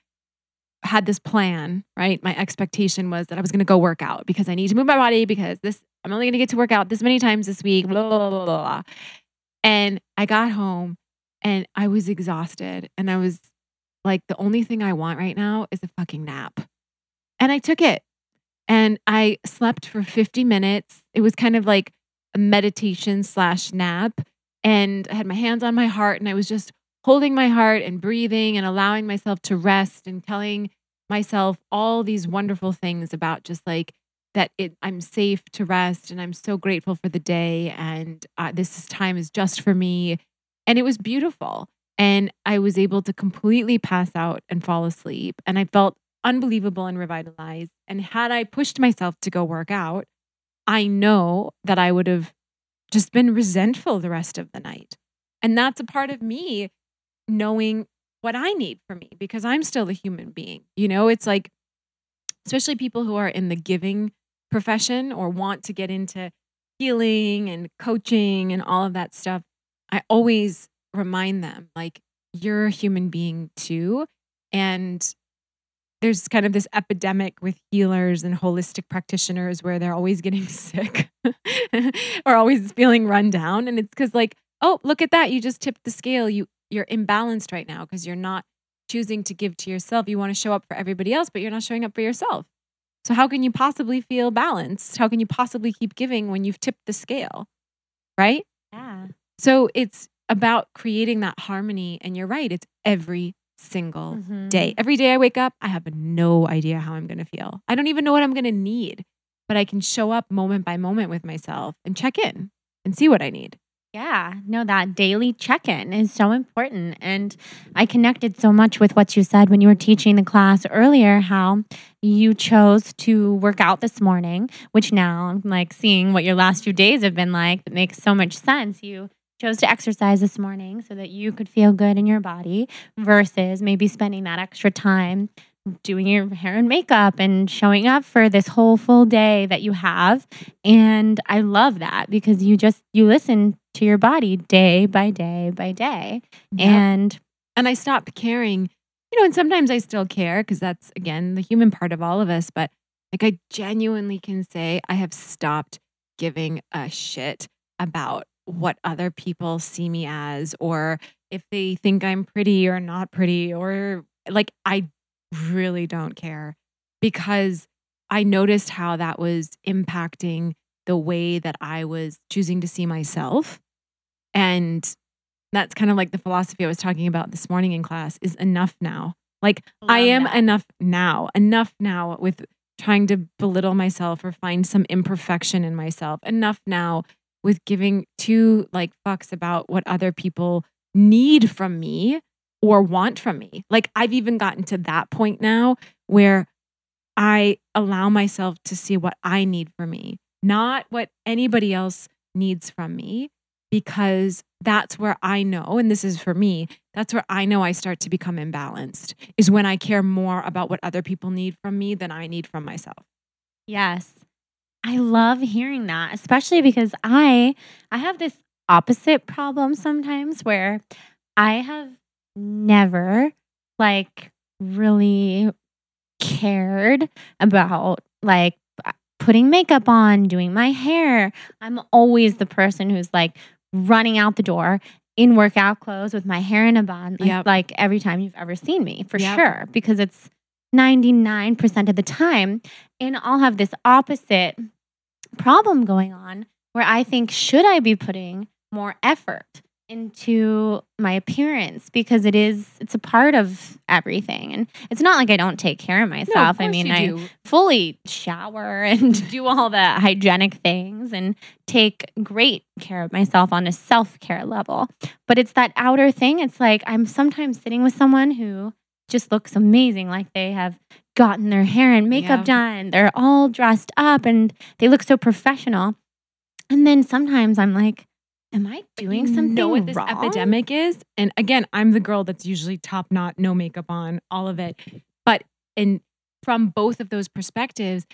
had this plan, right? My expectation was that I was going to go work out because I need to move my body, because this, I'm only going to get to work out this many times this week, blah, blah, blah, blah. And I got home and I was exhausted, and I was like, the only thing I want right now is a fucking nap. And I took it, and I slept for fifty minutes. It was kind of like a meditation slash nap. And I had my hands on my heart, and I was just holding my heart and breathing and allowing myself to rest and telling myself all these wonderful things about just like that it, I'm safe to rest, and I'm so grateful for the day, and uh, this time is just for me. And it was beautiful. And I was able to completely pass out and fall asleep. And I felt unbelievable and revitalized. And had I pushed myself to go work out, I know that I would have just been resentful the rest of the night. And that's a part of me knowing what I need for me, because I'm still a human being. You know, it's like, especially people who are in the giving profession or want to get into healing and coaching and all of that stuff, I always remind them, like, you're a human being too. And there's kind of this epidemic with healers and holistic practitioners where they're always getting sick or always feeling run down. And it's because like, oh, look at that. You just tipped the scale. You, you're imbalanced right now because you're not choosing to give to yourself. You want to show up for everybody else, but you're not showing up for yourself. So how can you possibly feel balanced? How can you possibly keep giving when you've tipped the scale? Right? Yeah. So it's about creating that harmony. And you're right. It's every single mm-hmm. day. Every day I wake up, I have no idea how I'm going to feel. I don't even know what I'm going to need, but I can show up moment by moment with myself and check in and see what I need. Yeah. No, that daily check-in is so important. And I connected so much with what you said when you were teaching the class earlier, how you chose to work out this morning, which now I'm like seeing what your last few days have been like, it makes so much sense. You chose to exercise this morning so that you could feel good in your body versus maybe spending that extra time doing your hair and makeup and showing up for this whole full day that you have. And I love that because you just, you listen to your body day by day by day. Yep. And and I stopped caring, you know, and sometimes I still care because that's, again, the human part of all of us. But like I genuinely can say I have stopped giving a shit about what other people see me as, or if they think I'm pretty or not pretty, or like, I really don't care, because I noticed how that was impacting the way that I was choosing to see myself. And that's kind of like the philosophy I was talking about this morning in class is enough now. Like I am enough now, enough now with trying to belittle myself or find some imperfection in myself, enough now with giving two like fucks about what other people need from me or want from me. Like I've even gotten to that point now where I allow myself to see what I need from me, not what anybody else needs from me, because that's where I know, and this is for me, that's where I know I start to become imbalanced, is when I care more about what other people need from me than I need from myself. Yes. I love hearing that, especially because I I have this opposite problem sometimes where I have never like really cared about like putting makeup on, doing my hair. I'm always the person who's like running out the door in workout clothes with my hair in a bun, like, yep. like every time you've ever seen me, for yep. sure, because it's ninety-nine percent of the time. And I'll have this opposite problem going on where I think, should I be putting more effort into my appearance, because it is, it's a part of everything. And it's not like I don't take care of myself. No, of course I mean, you do. I fully shower and do all the hygienic things and take great care of myself on a self-care level. But it's that outer thing. It's like I'm sometimes sitting with someone who just looks amazing, like they have gotten their hair and makeup yeah. done. They're all dressed up and they look so professional. And then sometimes I'm like, am I doing something wrong? You know what this epidemic is? And again, I'm the girl that's usually top knot, no makeup on, all of it. But in from both of those perspectives,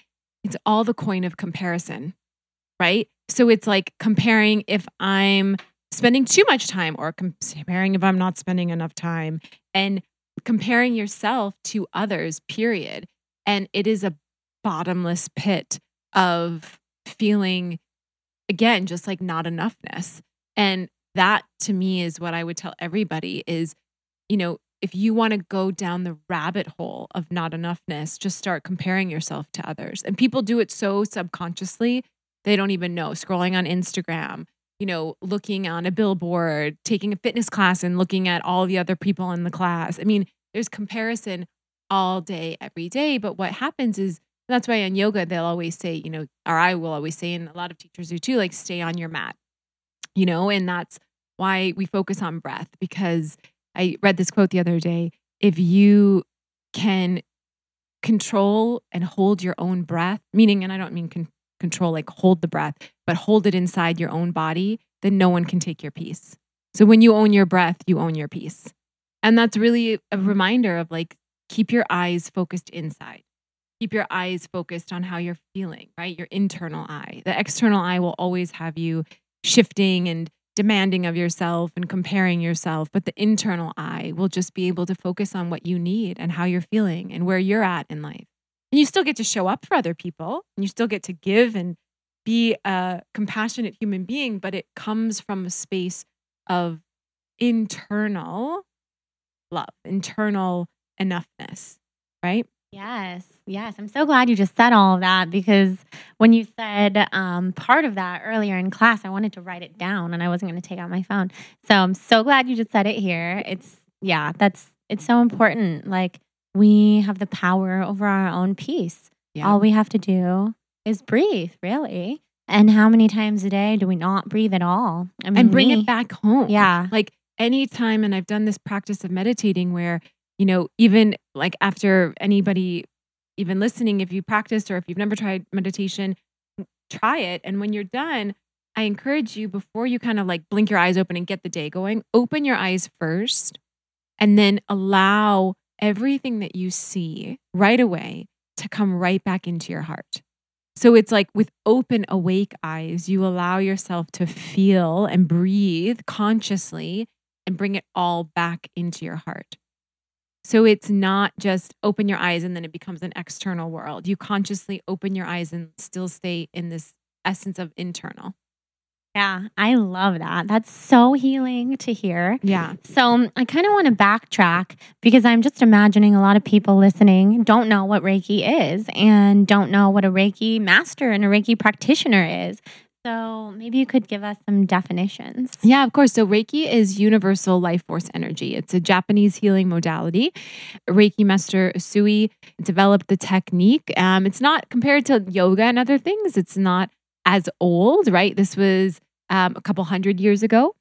it's all the coin of comparison, right? So it's like comparing if I'm spending too much time or comparing if I'm not spending enough time, and comparing yourself to others, period. And it is a bottomless pit of feeling, again, just like not enoughness. And that to me is what I would tell everybody is, you know, if you want to go down the rabbit hole of not enoughness, just start comparing yourself to others. And people do it so subconsciously, they don't even know. Scrolling on Instagram, you know, looking on a billboard, taking a fitness class and looking at all the other people in the class. I mean, there's comparison all day, every day. But what happens is, that's why on yoga, they'll always say, you know, or I will always say, and a lot of teachers do too, like stay on your mat, you know, and that's why we focus on breath, because I read this quote the other day. If you can control and hold your own breath, meaning, and I don't mean con- control, like hold the breath, but hold it inside your own body, then no one can take your peace. So when you own your breath, you own your peace. And that's really a reminder of like, keep your eyes focused inside. Keep your eyes focused on how you're feeling, right? Your internal eye. The external eye will always have you shifting and demanding of yourself and comparing yourself, but the internal eye will just be able to focus on what you need and how you're feeling and where you're at in life. And you still get to show up for other people, and you still get to give and be a compassionate human being, but it comes from a space of internal love, internal enoughness, right? Yes, yes. I'm so glad you just said all of that, because when you said um, part of that earlier in class, I wanted to write it down and I wasn't going to take out my phone. So I'm so glad you just said it here. It's, yeah, that's, it's so important. Like we have the power over our own peace. Yeah. All we have to do is breathe, really. And how many times a day do we not breathe at all? I mean, and bring me, it back home. Yeah. Like anytime, and I've done this practice of meditating where, you know, even like after anybody even listening, if you practiced or if you've never tried meditation, try it. And when you're done, I encourage you, before you kind of like blink your eyes open and get the day going, open your eyes first and then allow everything that you see right away to come right back into your heart. So it's like with open, awake eyes, you allow yourself to feel and breathe consciously and bring it all back into your heart. So it's not just open your eyes and then it becomes an external world. You consciously open your eyes and still stay in this essence of internal. Yeah, I love that. That's so healing to hear. Yeah. So I kind of want to backtrack, because I'm just imagining a lot of people listening don't know what Reiki is and don't know what a Reiki master and a Reiki practitioner is. So maybe you could give us some definitions. Yeah, of course. So Reiki is universal life force energy. It's a Japanese healing modality. Reiki master Usui developed the technique. Um, it's not, compared to yoga and other things, it's not as old, right? This was um, a couple hundred years ago.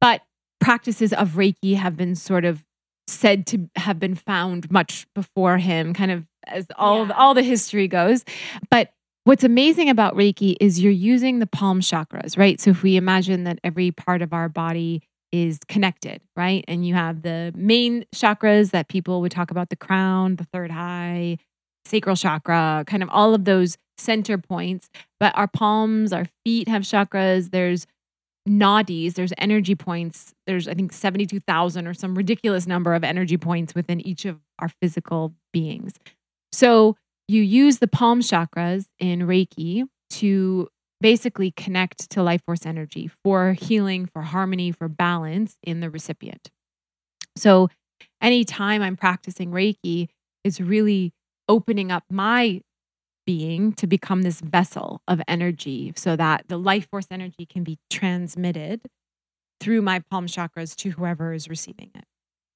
But practices of Reiki have been sort of said to have been found much before him, kind of as all, yeah. of, all the history goes. But what's amazing about Reiki is you're using the palm chakras, right? So if we imagine that every part of our body is connected, right? And you have the main chakras that people would talk about, the crown, the third eye, sacral chakra, kind of all of those center points. But our palms, our feet have chakras. There's nadis, there's energy points. There's, I think, seventy-two thousand or some ridiculous number of energy points within each of our physical beings. So you use the palm chakras in Reiki to basically connect to life force energy for healing, for harmony, for balance in the recipient. So anytime I'm practicing Reiki, it's really opening up my being to become this vessel of energy so that the life force energy can be transmitted through my palm chakras to whoever is receiving it,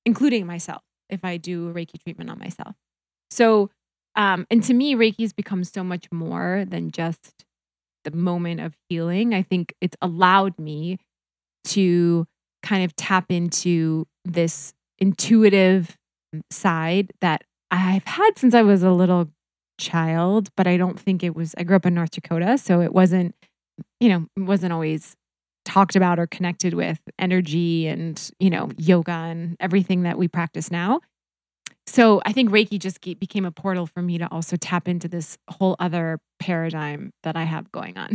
including myself, if I do Reiki treatment on myself. So, um, and to me, Reiki's become so much more than just the moment of healing. I think it's allowed me to kind of tap into this intuitive side that I've had since I was a little child, but I don't think it was, I grew up in North Dakota, so it wasn't, you know, it wasn't always talked about or connected with energy and, you know, yoga and everything that we practice now. So I think Reiki just became a portal for me to also tap into this whole other paradigm that I have going on.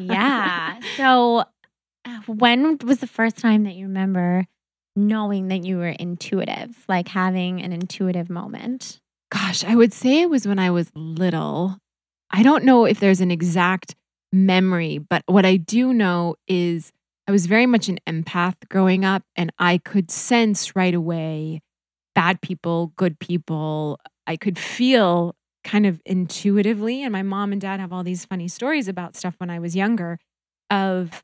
Yeah. So when was the first time that you remember knowing that you were intuitive, like having an intuitive moment? Gosh, I would say it was when I was little. I don't know if there's an exact memory, but what I do know is I was very much an empath growing up, and I could sense right away bad people, good people. I could feel kind of intuitively, and my mom and dad have all these funny stories about stuff when I was younger of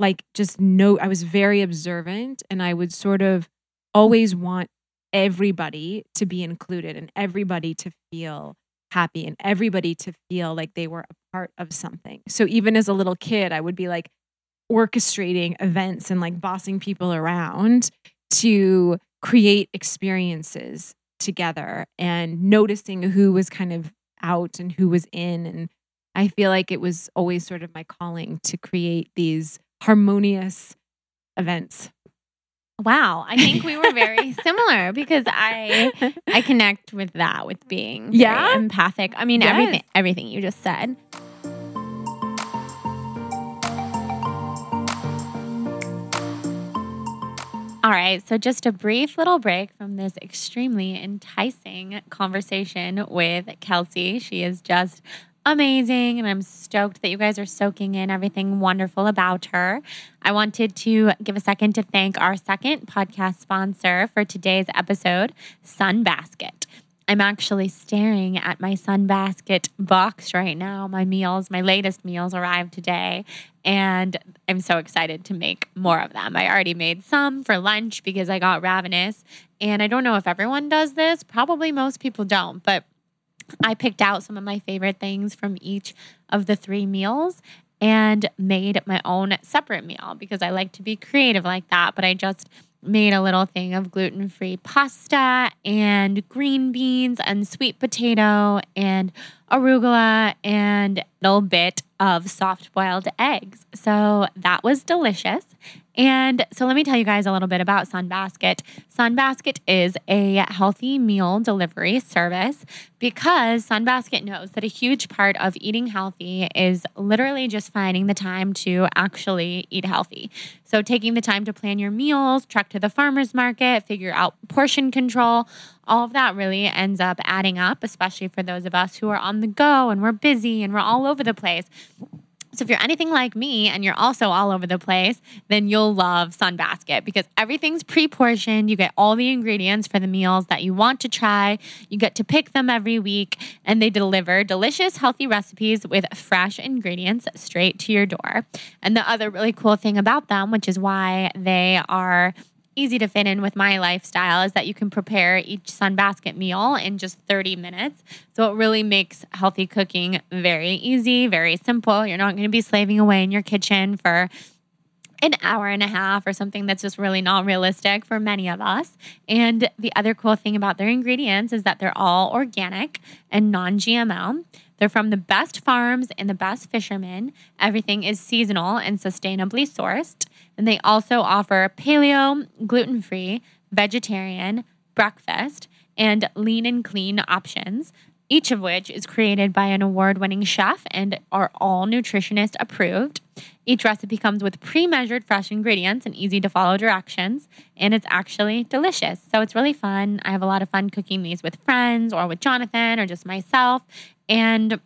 like just no, I was very observant, and I would sort of always want everybody to be included and everybody to feel happy and everybody to feel like they were a part of something. So even as a little kid, I would be like orchestrating events and like bossing people around to create experiences together and noticing who was kind of out and who was in. And I feel like it was always sort of my calling to create these harmonious events. Wow. I think we were very similar because I I connect with that, with being yeah. very empathic. I mean, yes. everything everything you just said. All right. So just a brief little break from this extremely enticing conversation with Kelsey. She is just amazing, and I'm stoked that you guys are soaking in everything wonderful about her. I wanted to give a second to thank our second podcast sponsor for today's episode, Sun Basket. I'm actually staring at my Sun Basket box right now. My meals, my latest meals arrived today, and I'm so excited to make more of them. I already made some for lunch because I got ravenous, and I don't know if everyone does this. Probably most people don't, but I picked out some of my favorite things from each of the three meals and made my own separate meal because I like to be creative like that. But I just made a little thing of gluten-free pasta and green beans and sweet potato and arugula and a little bit of soft-boiled eggs. So that was delicious. And so let me tell you guys a little bit about Sun Basket. Sun Basket is a healthy meal delivery service because Sun Basket knows that a huge part of eating healthy is literally just finding the time to actually eat healthy. So taking the time to plan your meals, trek to the farmer's market, figure out portion control, all of that really ends up adding up, especially for those of us who are on the go and we're busy and we're all over the place. So if you're anything like me and you're also all over the place, then you'll love Sun Basket because everything's pre-portioned. You get all the ingredients for the meals that you want to try. You get to pick them every week, and they deliver delicious, healthy recipes with fresh ingredients straight to your door. And the other really cool thing about them, which is why they are easy to fit in with my lifestyle, is that you can prepare each Sun Basket meal in just thirty minutes. So it really makes healthy cooking very easy, very simple. You're not going to be slaving away in your kitchen for an hour and a half or something that's just really not realistic for many of us. And the other cool thing about their ingredients is that they're all organic and non-G M O. They're from the best farms and the best fishermen. Everything is seasonal and sustainably sourced. And they also offer paleo, gluten-free, vegetarian, breakfast, and lean and clean options, each of which is created by an award-winning chef and are all nutritionist approved. Each recipe comes with pre-measured fresh ingredients and easy-to-follow directions, and it's actually delicious. So it's really fun. I have a lot of fun cooking these with friends or with Jonathan or just myself, and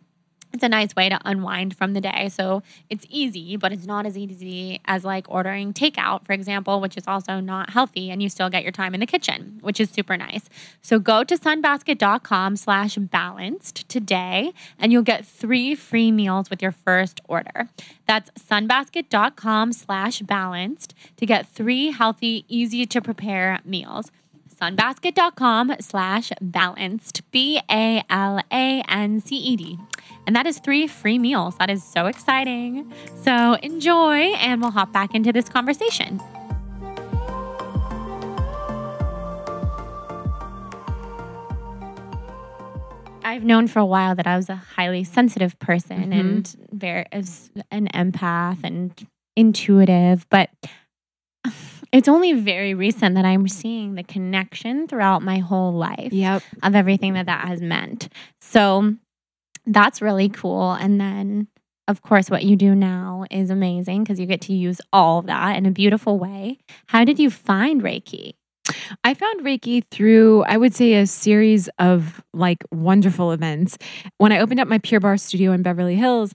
it's a nice way to unwind from the day. So it's easy, but it's not as easy as like ordering takeout, for example, which is also not healthy, and you still get your time in the kitchen, which is super nice. So go to sunbasket.com slash balanced today and you'll get three free meals with your first order. That's sunbasket.com slash balanced to get three healthy, easy to prepare meals. sunbasket.com slash balanced, B A L A N C E D. And that is three free meals. That is so exciting. So enjoy, and we'll hop back into this conversation. I've known for a while that I was a highly sensitive person, mm-hmm. and very, as an empath and intuitive, but it's only very recent that I'm seeing the connection throughout my whole life, yep. of everything that that has meant. So that's really cool. And then, of course, what you do now is amazing because you get to use all of that in a beautiful way. How did you find Reiki? I found Reiki through, I would say, a series of like wonderful events. When I opened up my Pure Barre studio in Beverly Hills,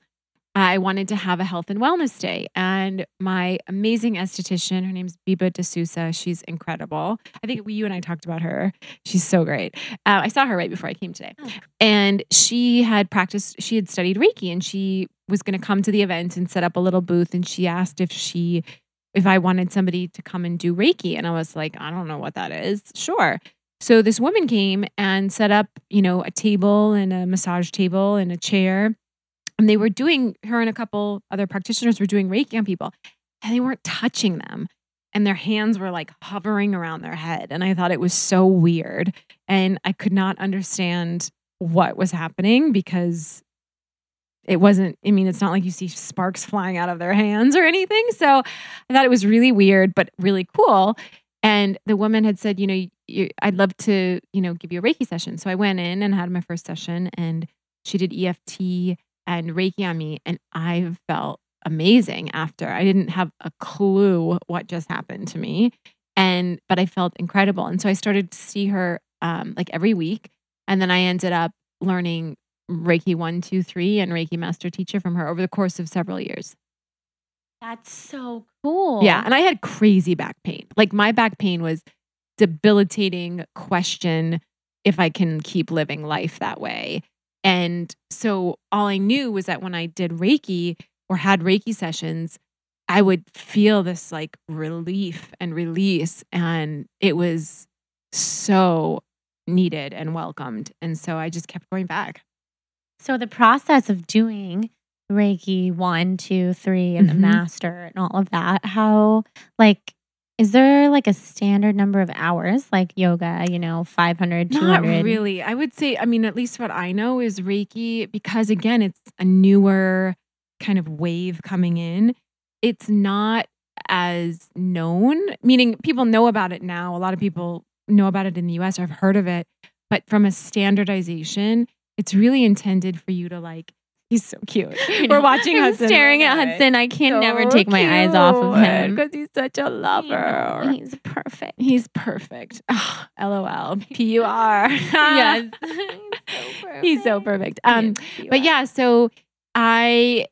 I wanted to have a health and wellness day, and my amazing esthetician, her name's Biba D'Souza. She's incredible. I think we, you and I talked about her. She's so great. Uh, I saw her right before I came today, oh. and she had practiced, she had studied Reiki, and she was going to come to the event and set up a little booth, and she asked if she, if I wanted somebody to come and do Reiki, and I was like, I don't know what that is. Sure. So this woman came and set up, you know, a table and a massage table and a chair. And they were doing, her and a couple other practitioners were doing Reiki on people, and they weren't touching them. And their hands were like hovering around their head. And I thought it was so weird. And I could not understand what was happening because it wasn't, I mean, it's not like you see sparks flying out of their hands or anything. So I thought it was really weird, but really cool. And the woman had said, you know, you, I'd love to, you know, give you a Reiki session. So I went in and had my first session, and she did E F T and Reiki on me, and I felt amazing after. I didn't have a clue what just happened to me, and but I felt incredible. And so I started to see her um, like every week, and then I ended up learning Reiki one, two, three, and Reiki Master Teacher from her over the course of several years. That's so cool. Yeah, and I had crazy back pain. Like my back pain was debilitating. Question if I can keep living life that way. And so all I knew was that when I did Reiki or had Reiki sessions, I would feel this like relief and release. And it was so needed and welcomed. And so I just kept going back. So the process of doing Reiki one, two, three, and mm-hmm. the master and all of that, how like, is there like a standard number of hours like yoga, you know, five hundred, two hundred? Not really. I would say, I mean, at least what I know is Reiki, because again, it's a newer kind of wave coming in. It's not as known, meaning people know about it now. A lot of people know about it in the U S or have heard of it. But from a standardization, it's really intended for you to like, he's so cute. We're watching I'm Hudson. Staring at Hudson. I can so never take my cute. eyes off of him because he's such a lover. He, he's perfect. He's perfect. Oh, L O L. P U R. Yes. He's so perfect. He's so perfect. Um, he but yeah, so I,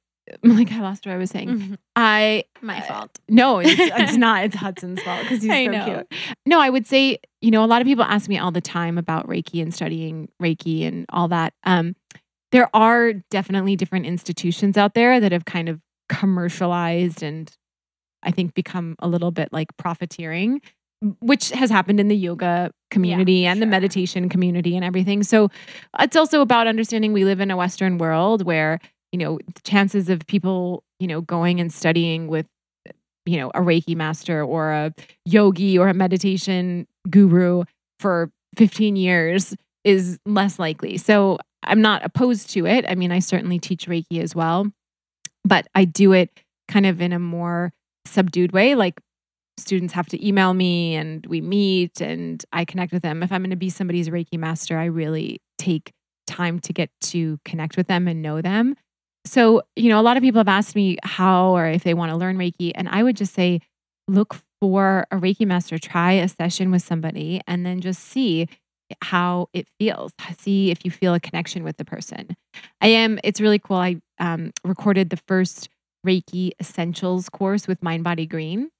like I lost what I was saying. Mm-hmm. I My fault. No, it's, it's not. It's Hudson's fault because he's I so know. cute. No, I would say, you know, a lot of people ask me all the time about Reiki and studying Reiki and all that. Um, There are definitely different institutions out there that have kind of commercialized and I think become a little bit like profiteering, which has happened in the yoga community yeah, and sure. the meditation community and everything. So it's also about understanding we live in a Western world where, you know, the chances of people, you know, going and studying with, you know, a Reiki master or a yogi or a meditation guru for fifteen years is less likely. So I'm not opposed to it. I mean, I certainly teach Reiki as well, but I do it kind of in a more subdued way. Like students have to email me and we meet and I connect with them. If I'm going to be somebody's Reiki master, I really take time to get to connect with them and know them. So, you know, a lot of people have asked me how or if they want to learn Reiki. And I would just say, look for a Reiki master, try a session with somebody and then just see how it feels. See if you feel a connection with the person. I am, it's really cool. I um, recorded the first Reiki Essentials course with Mind Body Green.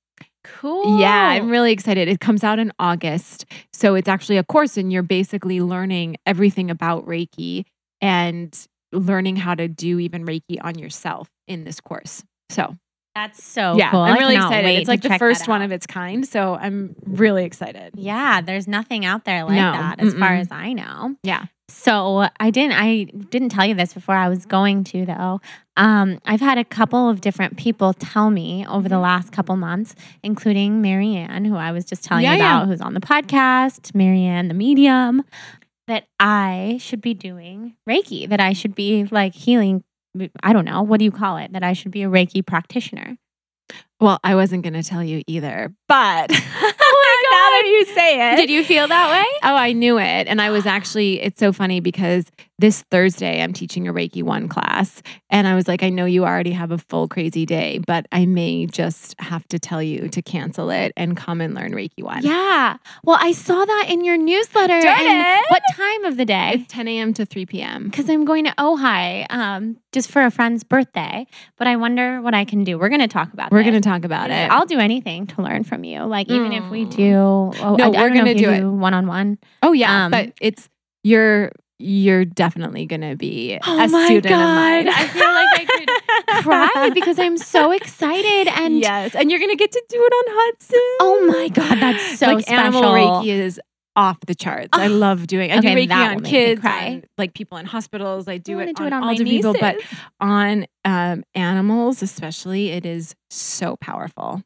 Cool. Yeah, I'm really excited. It comes out in August. So it's actually a course and you're basically learning everything about Reiki and learning how to do even Reiki on yourself in this course. So that's so yeah, cool. I'm really excited. It's like the first one of its kind. So I'm really excited. Yeah, there's nothing out there like no. that as Mm-mm. far as I know. Yeah. So I didn't I didn't tell you this before, I was going to though. Um, I've had a couple of different people tell me over the last couple months, including Marianne, who I was just telling yeah, you about, yeah. who's on the podcast, Marianne the medium, that I should be doing Reiki, that I should be like healing, I don't know, what do you call it? That I should be a Reiki practitioner. Well, I wasn't going to tell you either, but... Now that you say it. Did you feel that way? Oh, I knew it. And I was actually, it's so funny because this Thursday I'm teaching a Reiki one class. And I was like, I know you already have a full crazy day, but I may just have to tell you to cancel it and come and learn Reiki one. Yeah. Well, I saw that in your newsletter. Did it? What time of the day? It's ten a.m. to three p.m. Because I'm going to Ojai um, just for a friend's birthday. But I wonder what I can do. We're going to talk about it. We're going to talk about it. I'll do anything to learn from you. Like even mm. if we do Oh, no, I, we're I gonna do, do it one on one. Oh yeah, um, but it's you're you're definitely gonna be oh a my student God. Of mine. I feel like I could cry because I'm so excited and yes, and you're gonna get to do it on Hudson. Oh my God, that's so like special. Animal Reiki is off the charts. Oh, I love doing. I okay, do Reiki on kids, and, like people in hospitals. I do, I it, do on it on older people, but on um, animals especially, it is so powerful.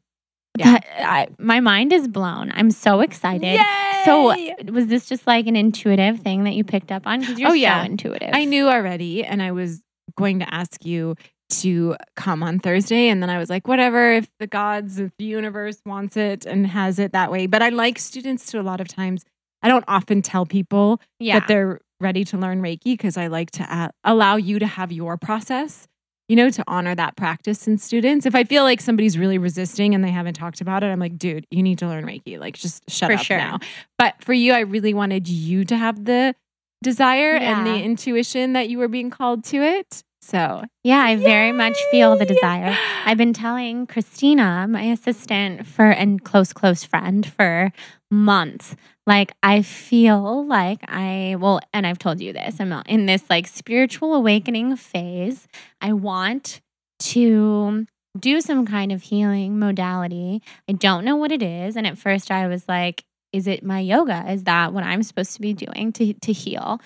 Yeah. That, I, my mind is blown. I'm so excited. Yay! So was this just like an intuitive thing that you picked up on? Because you're oh, yeah. so intuitive. I knew already and I was going to ask you to come on Thursday and then I was like, whatever, if the gods, if the universe wants it and has it that way. But I like students to a lot of times. I don't often tell people yeah. that they're ready to learn Reiki because I like to uh, allow you to have your process. You know, to honor that practice in students. If I feel like somebody's really resisting and they haven't talked about it, I'm like, dude, you need to learn Reiki. Like, just shut for up sure. now. But for you, I really wanted you to have the desire yeah. and the intuition that you were being called to it. So, yeah, I Yay! very much feel the desire. I've been telling Christina, my assistant for and close, close friend for months. Like, I feel like I will, and I've told you this, I'm in this like spiritual awakening phase. I want to do some kind of healing modality. I don't know what it is. And at first I was like, is it my yoga? Is that what I'm supposed to be doing to, to heal?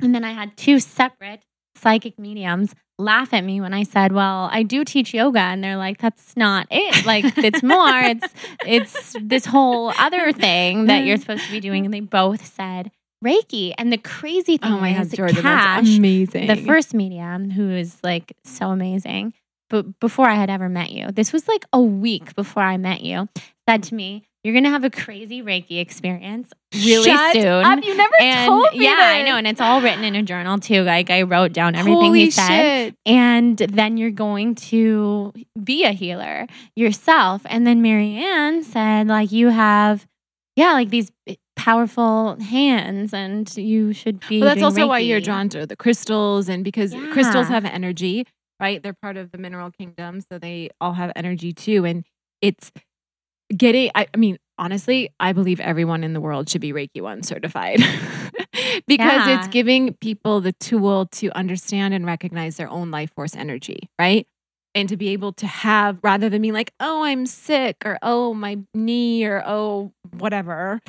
And then I had two separate psychic mediums laugh at me when I said, well, I do teach yoga. And they're like, that's not it. Like, it's more, it's it's this whole other thing that you're supposed to be doing. And they both said Reiki. And the crazy thing oh my is God, Jordan, Cash, that's amazing. The first medium, who is like so amazing, but before I had ever met you, this was like a week before I met you, said to me, you're going to have a crazy Reiki experience really Shut soon. Up. You never and told me Yeah, that. I know. And it's all written in a journal too. Like I wrote down everything Holy you said. Shit. And then you're going to be a healer yourself. And then Marianne said like you have, yeah, like these powerful hands and you should be Well, that's also Reiki. Why you're drawn to the crystals and because yeah. crystals have energy, right? They're part of the mineral kingdom. So they all have energy too. And it's... Getting, I, I mean, honestly, I believe everyone in the world should be Reiki one certified because yeah. it's giving people the tool to understand and recognize their own life force energy, right? And to be able to have, rather than being like, oh, I'm sick or, oh, my knee or, oh, whatever,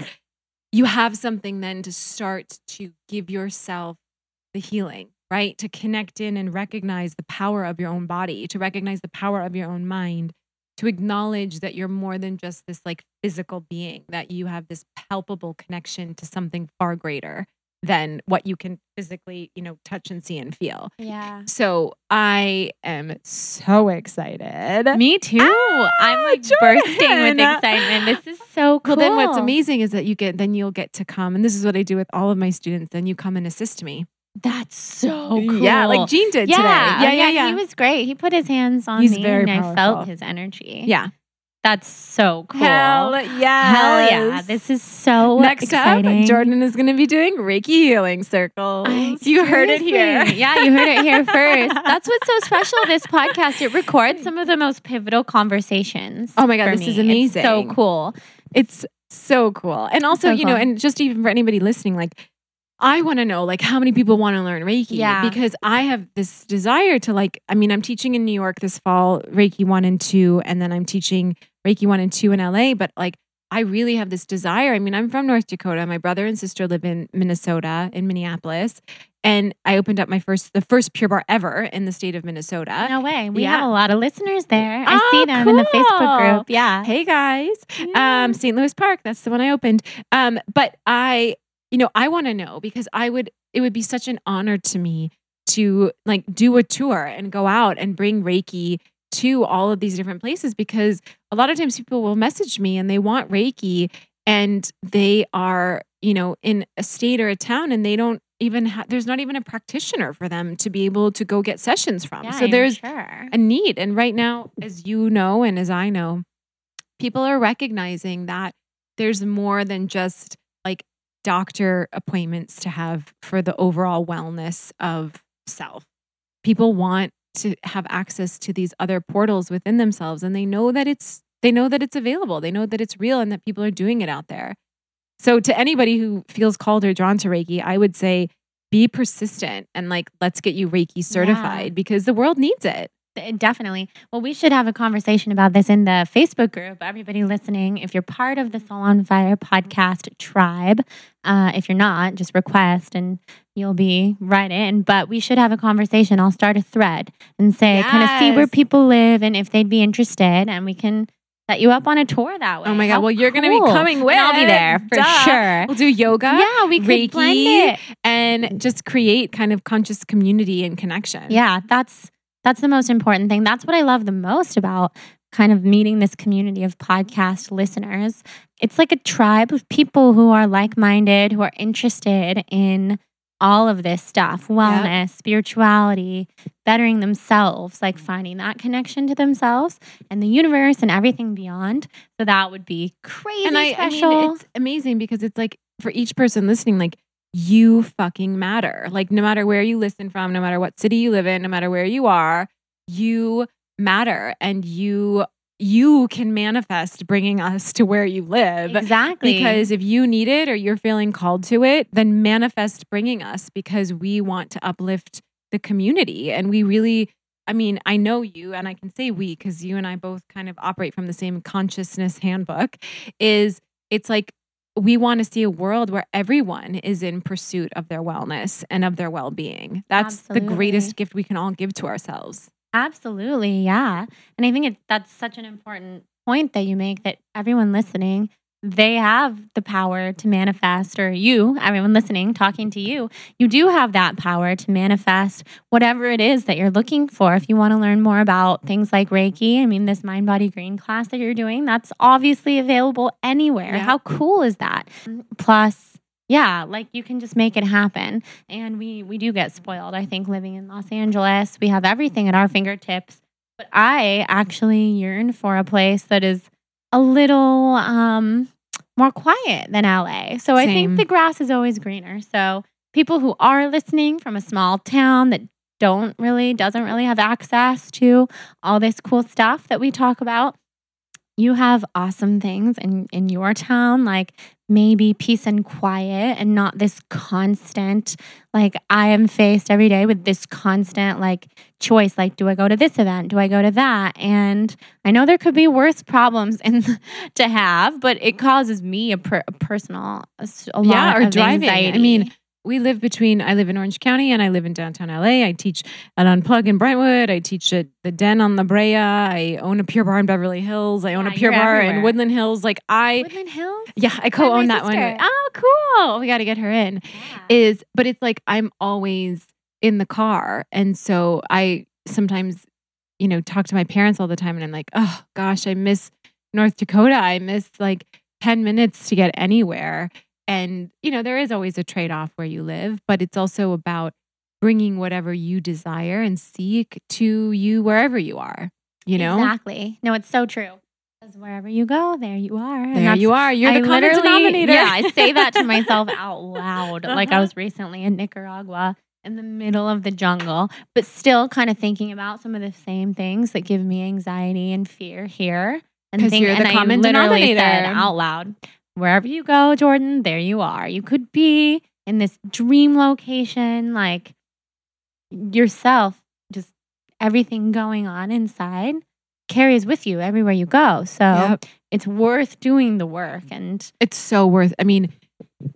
you have something then to start to give yourself the healing, right? To connect in and recognize the power of your own body, to recognize the power of your own mind. To acknowledge that you're more than just this like physical being, that you have this palpable connection to something far greater than what you can physically, you know, touch and see and feel. Yeah. So I am so excited. Me too. Ah, I'm like Jordan. bursting with excitement. This is so cool. Well, then what's amazing is that you get, then you'll get to come. And this is what I do with all of my students. Then you come and assist me. That's so cool. Yeah, like Gene did yeah. today. Yeah, yeah, yeah. He was great. He put his hands on He's me very and powerful. I felt his energy. Yeah. That's so cool. Hell yeah. Hell yeah. This is so Next exciting. Next up, Jordan is going to be doing Reiki healing circles. I, you heard it here. Yeah, you heard it here first. That's what's so special of this podcast. It records some of the most pivotal conversations. Oh my God, this me. is amazing. It's so cool. It's so cool. And also, so you know, cool. and just even for anybody listening, like, I want to know, like, how many people want to learn Reiki? Yeah. Because I have this desire to, like, I mean, I'm teaching in New York this fall, Reiki one and two, and then I'm teaching Reiki one and two in L A, but, like, I really have this desire. I mean, I'm from North Dakota. My brother and sister live in Minnesota, in Minneapolis, and I opened up my first, the first Pure Barre ever in the state of Minnesota. No way. We yeah. have a lot of listeners there. I oh, see them cool. in the Facebook group. Yeah. Hey, guys. Yeah. Um, Saint Louis Park. That's the one I opened. Um, but I... You know, I want to know because I would, it would be such an honor to me to like do a tour and go out and bring Reiki to all of these different places, because a lot of times people will message me and they want Reiki and they are, you know, in a state or a town and they don't even have, there's not even a practitioner for them to be able to go get sessions from. Yeah, so there's sure. a need. And right now, as you know, and as I know, people are recognizing that there's more than just like doctor appointments to have for the overall wellness of self. People want to have access to these other portals within themselves, and they know that it's they know that it's available. They know that it's real and that people are doing it out there. So to anybody who feels called or drawn to Reiki, I would say be persistent and like let's get you Reiki certified yeah. because the world needs it. Definitely. Well, we should have a conversation about this in the Facebook group. Everybody listening, if you're part of the Soul on Fire podcast tribe, uh, if you're not, just request and you'll be right in. But we should have a conversation. I'll start a thread and say, yes. kind of see where people live and if they'd be interested, and we can set you up on a tour that way. Oh my God. How well, you're cool. going to be coming with. I'll be there for Duh. sure. We'll do yoga. Yeah, we could Reiki, blend it. And just create kind of conscious community and connection. Yeah, that's... That's the most important thing. That's what I love the most about kind of meeting this community of podcast listeners. It's like a tribe of people who are like-minded, who are interested in all of this stuff, wellness, yep. spirituality, bettering themselves, like finding that connection to themselves and the universe and everything beyond. So that would be crazy and I, special. I mean, it's amazing because it's like for each person listening, like, you fucking matter. Like no matter where you listen from, no matter what city you live in, no matter where you are, you matter and you you can manifest bringing us to where you live. Exactly. Because if you need it or you're feeling called to it, then manifest bringing us because we want to uplift the community. And we really, I mean, I know you and I can say we because you and I both kind of operate from the same consciousness handbook is it's like we want to see a world where everyone is in pursuit of their wellness and of their well-being. That's Absolutely. the greatest gift we can all give to ourselves. Absolutely, yeah. And I think it, that's such an important point that you make, that everyone listening, they have the power to manifest, or you, everyone listening, talking to you, you do have that power to manifest whatever it is that you're looking for. If you want to learn more about things like Reiki, I mean, this Mind Body Green class that you're doing, that's obviously available anywhere. Yeah. How cool is that? Plus, yeah, like you can just make it happen. And we, we do get spoiled, I think, living in Los Angeles. We have everything at our fingertips. But I actually yearn for a place that is a little um, more quiet than L A. So Same. I think the grass is always greener. So people who are listening from a small town that don't really, doesn't really have access to all this cool stuff that we talk about, you have awesome things in, in your town, like maybe peace and quiet and not this constant, like I am faced every day with this constant like choice, like do I go to this event? Do I go to that? And I know there could be worse problems in, to have, but it causes me a, per, a personal, a, a lot yeah, or of driving. anxiety. I mean, we live between, I live in Orange County and I live in downtown L A. I teach at Unplugged in Brentwood. I teach at the Den on La Brea. I own a Pure Barre in Beverly Hills. I own yeah, a Pure Barre everywhere. in Woodland Hills. Like I... Woodland Hills? Yeah, I co-own that sister. one. Oh, cool. We got to get her in. Yeah. Is But it's like I'm always in the car. And so I sometimes, you know, talk to my parents all the time and I'm like, oh gosh, I miss North Dakota. I miss like ten minutes to get anywhere. And, you know, there is always a trade-off where you live, but it's also about bringing whatever you desire and seek to you wherever you are, you know? Exactly. No, it's so true. Because wherever you go, there you are. There you are. You're I the common denominator. Yeah, I say that to myself out loud. Uh-huh. Like I was recently in Nicaragua in the middle of the jungle, but still kind of thinking about some of the same things that give me anxiety and fear here. Because you're the and common I literally denominator. Said out loud, wherever you go, Jordan, there you are. You could be in this dream location, like yourself, just everything going on inside carries with you everywhere you go. So yep. It's worth doing the work. And it's so worth, I mean,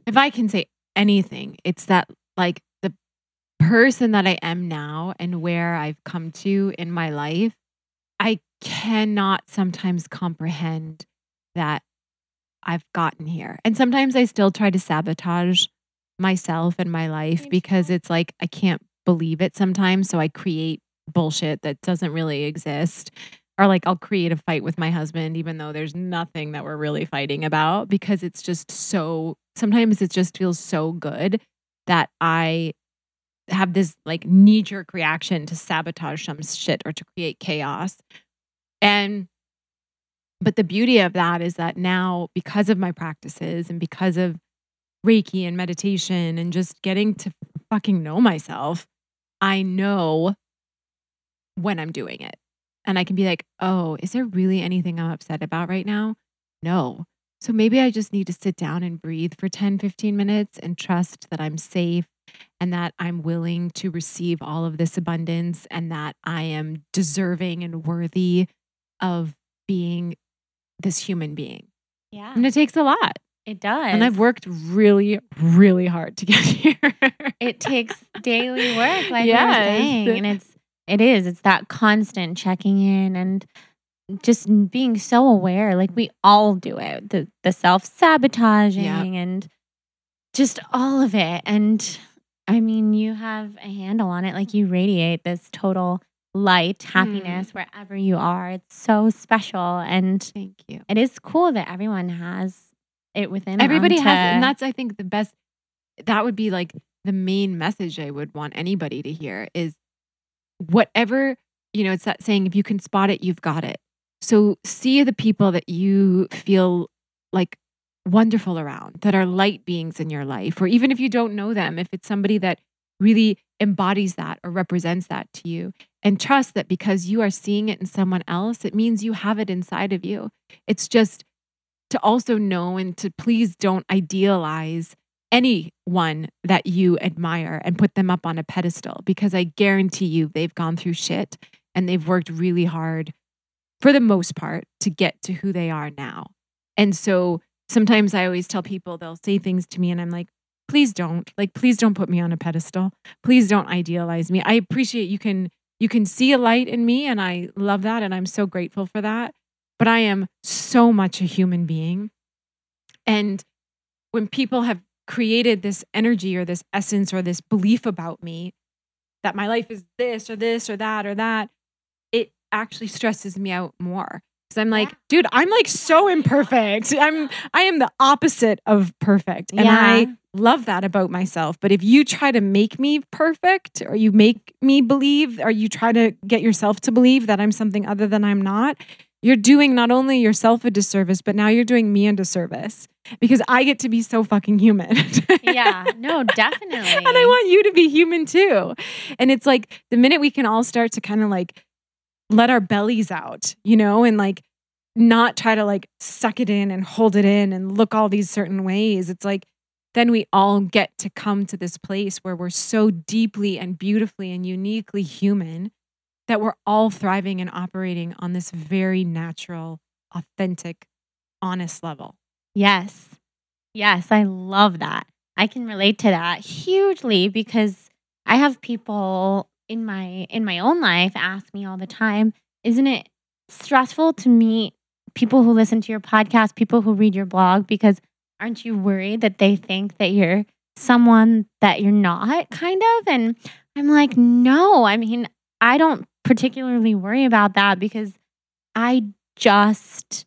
if I can say anything, it's that like the person that I am now and where I've come to in my life, I cannot sometimes comprehend that I've gotten here. And sometimes I still try to sabotage myself and my life because it's like, I can't believe it sometimes. So I create bullshit that doesn't really exist. Or like I'll create a fight with my husband, even though there's nothing that we're really fighting about, because it's just so, sometimes it just feels so good that I have this like knee-jerk reaction to sabotage some shit or to create chaos. And, but the beauty of that is that now, because of my practices and because of Reiki and meditation and just getting to fucking know myself, I know when I'm doing it. And I can be like, oh, is there really anything I'm upset about right now? No. So maybe I just need to sit down and breathe for ten, fifteen minutes and trust that I'm safe and that I'm willing to receive all of this abundance and that I am deserving and worthy of being this human being. Yeah. And it takes a lot. It does. And I've worked really, really hard to get here. It takes daily work, like yes. I was saying. And it's, it is. It's that constant checking in and just being so aware. Like we all do it. The the self-sabotaging yep. and just all of it. And I mean, you have a handle on it. Like you radiate this total light, happiness mm. wherever you are. It's so special. And thank you. It is cool that everyone has it within. Everybody has to- it. And that's, I think, the best. That would be like the main message I would want anybody to hear is, whatever, you know, it's that saying, if you can spot it, you've got it. So see the people that you feel like wonderful around, that are light beings in your life, or even if you don't know them, if it's somebody that really embodies that or represents that to you, and trust that because you are seeing it in someone else, it means you have it inside of you. It's just to also know and to please don't idealize anyone that you admire and put them up on a pedestal, because I guarantee you they've gone through shit and they've worked really hard for the most part to get to who they are now. And so sometimes I always tell people, they'll say things to me and I'm like, please don't, like, please don't put me on a pedestal. Please don't idealize me. I appreciate you can, you can see a light in me and I love that. And I'm so grateful for that, but I am so much a human being. And when people have created this energy or this essence or this belief about me that my life is this or this or that or that, it actually stresses me out more. Because I'm like, yeah. dude, I'm like so imperfect. I'm, I am the opposite of perfect. And yeah. I love that about myself. But if you try to make me perfect, or you make me believe, or you try to get yourself to believe that I'm something other than I'm not, you're doing not only yourself a disservice, but now you're doing me a disservice, because I get to be so fucking human. Yeah, no, definitely. And I want you to be human too. And it's like the minute we can all start to kind of like let our bellies out, you know, and like not try to like suck it in and hold it in and look all these certain ways. It's like, then we all get to come to this place where we're so deeply and beautifully and uniquely human that we're all thriving and operating on this very natural, authentic, honest level. Yes. Yes, I love that. I can relate to that hugely, because I have people in my in my own life ask me all the time, isn't it stressful to meet people who listen to your podcast, people who read your blog, because aren't you worried that they think that you're someone that you're not, kind of? And I'm like, no, I mean, I don't particularly worry about that, because I just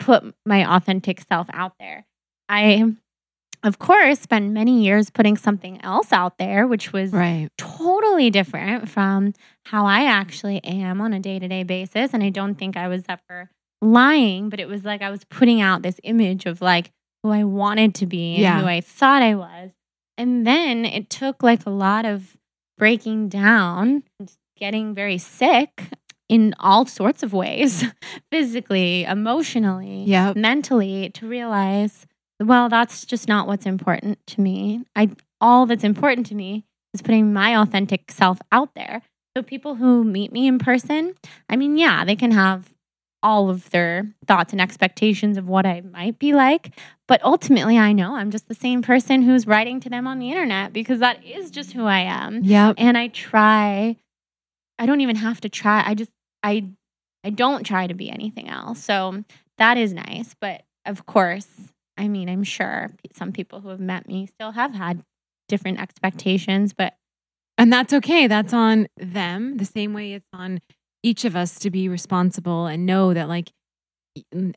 put my authentic self out there. I, of course, spent many years putting something else out there, which was right. totally different from how I actually am on a day-to-day basis. And I don't think I was ever lying, but it was like I was putting out this image of like who I wanted to be and yeah. who I thought I was. And then it took like a lot of breaking down, getting very sick in all sorts of ways, physically, emotionally, yep. mentally, to realize, well, that's just not what's important to me. I all that's important to me is putting my authentic self out there. So people who meet me in person, I mean, yeah, they can have all of their thoughts and expectations of what I might be like. But ultimately, I know I'm just the same person who's writing to them on the internet, because that is just who I am. Yep. And I try, I don't even have to try. I just, I, I don't try to be anything else. So that is nice. But of course, I mean, I'm sure some people who have met me still have had different expectations, but. And that's okay. That's on them. The same way it's on each of us to be responsible and know that, like,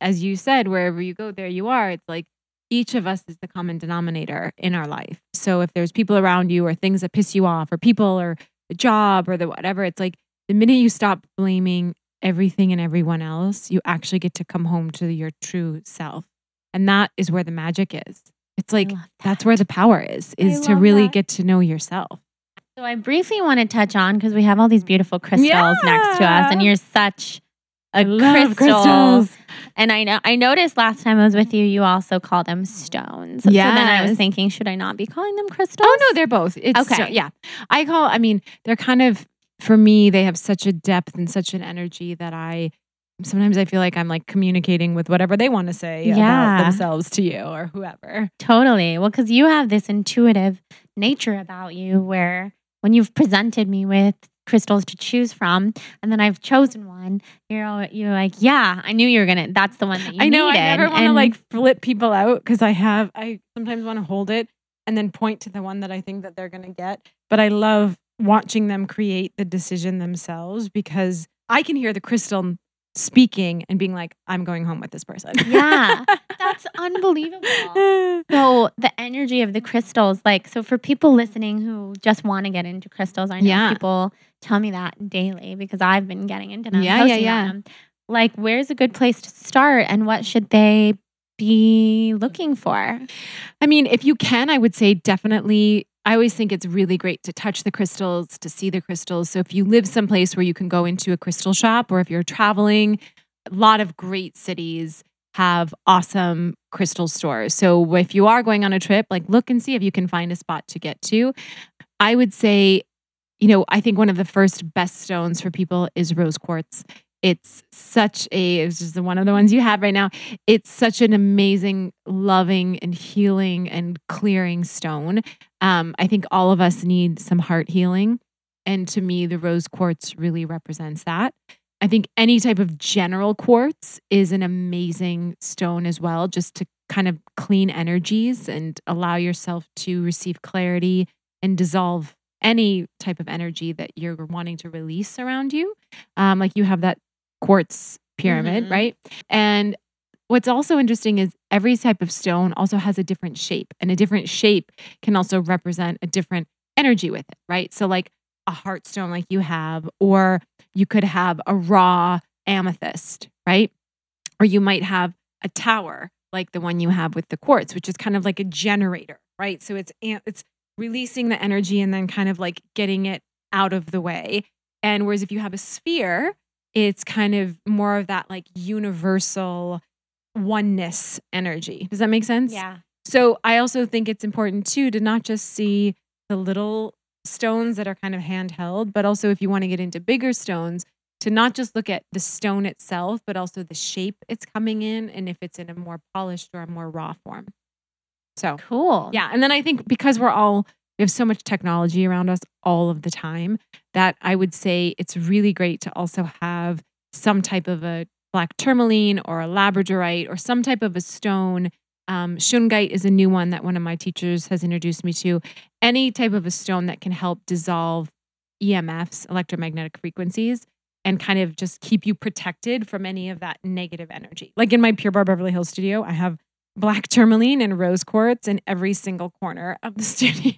as you said, wherever you go, there you are. It's like each of us is the common denominator in our life. So if there's people around you or things that piss you off or people or the job or the whatever, it's like the minute you stop blaming everything and everyone else, you actually get to come home to your true self. And that is where the magic is. It's like, that. that's where the power is, is to really that. get to know yourself. So I briefly want to touch on, because we have all these beautiful crystals yeah. next to us, and you're such a crystal. crystals. And I know I noticed last time I was with you, you also call them stones. Yes. So then I was thinking, should I not be calling them crystals? Oh no, they're both. It's okay. Stone, yeah. I call, I mean, they're kind of, for me, they have such a depth and such an energy that I, sometimes I feel like I'm like communicating with whatever they want to say yeah. about themselves to you or whoever. Totally. Well, because you have this intuitive nature about you where, when you've presented me with crystals to choose from, and then I've chosen one, you're you're like, yeah, I knew you were gonna. That's the one that you I know. Needed. I never want to like flip people out, because I have. I sometimes want to hold it and then point to the one that I think that they're gonna get. But I love watching them create the decision themselves, because I can hear the crystal speaking and being like, I'm going home with this person. Yeah. That's unbelievable. So the energy of the crystals, like, so for people listening who just want to get into crystals, I know yeah. people tell me that daily, because I've been getting into them. Yeah, yeah, yeah. Them. Like, where's a good place to start, and what should they be looking for? I mean, if you can, I would say definitely, I always think it's really great to touch the crystals, to see the crystals. So if you live someplace where you can go into a crystal shop, or if you're traveling, a lot of great cities have awesome crystal stores. So if you are going on a trip, like, look and see if you can find a spot to get to. I would say, you know, I think one of the first best stones for people is rose quartz. It's such a, it's just one of the ones you have right now. It's such an amazing, loving and healing and clearing stone. Um, I think all of us need some heart healing. And to me, the rose quartz really represents that. I think any type of general quartz is an amazing stone as well, just to kind of clean energies and allow yourself to receive clarity and dissolve any type of energy that you're wanting to release around you. Um, like you have that quartz pyramid, mm-hmm. right? And what's also interesting is every type of stone also has a different shape, and a different shape can also represent a different energy with it, right? So like a heart stone like you have, or you could have a raw amethyst, right? Or you might have a tower like the one you have with the quartz, which is kind of like a generator, right? So it's it's releasing the energy and then kind of like getting it out of the way. And whereas if you have a sphere, it's kind of more of that like universal oneness energy. Does that make sense? Yeah. So I also think it's important too to not just see the little stones that are kind of handheld, but also if you want to get into bigger stones, to not just look at the stone itself, but also the shape it's coming in and if it's in a more polished or a more raw form. So cool. Yeah. And then I think because we're all, we have so much technology around us all of the time, that I would say it's really great to also have some type of a black tourmaline or a labradorite or some type of a stone. Um, shungite is a new one that one of my teachers has introduced me to. Any type of a stone that can help dissolve E M Fs, electromagnetic frequencies, and kind of just keep you protected from any of that negative energy. Like in my Pure Barre Beverly Hills studio, I have black tourmaline and rose quartz in every single corner of the studio.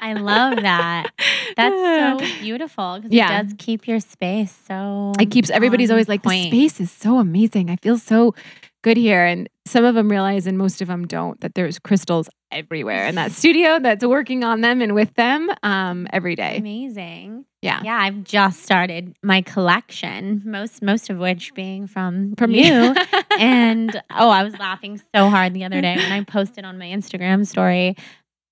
I love that. That's so beautiful because yeah. it does keep your space so It keeps, everybody's always like, the space is so amazing. I feel so good here. And some of them realize and most of them don't that there's crystals everywhere in that studio that's working on them and with them um, every day. Amazing. Yeah. Yeah. I've just started my collection, most most of which being from, from you. And oh, I was laughing so hard the other day when I posted on my Instagram story.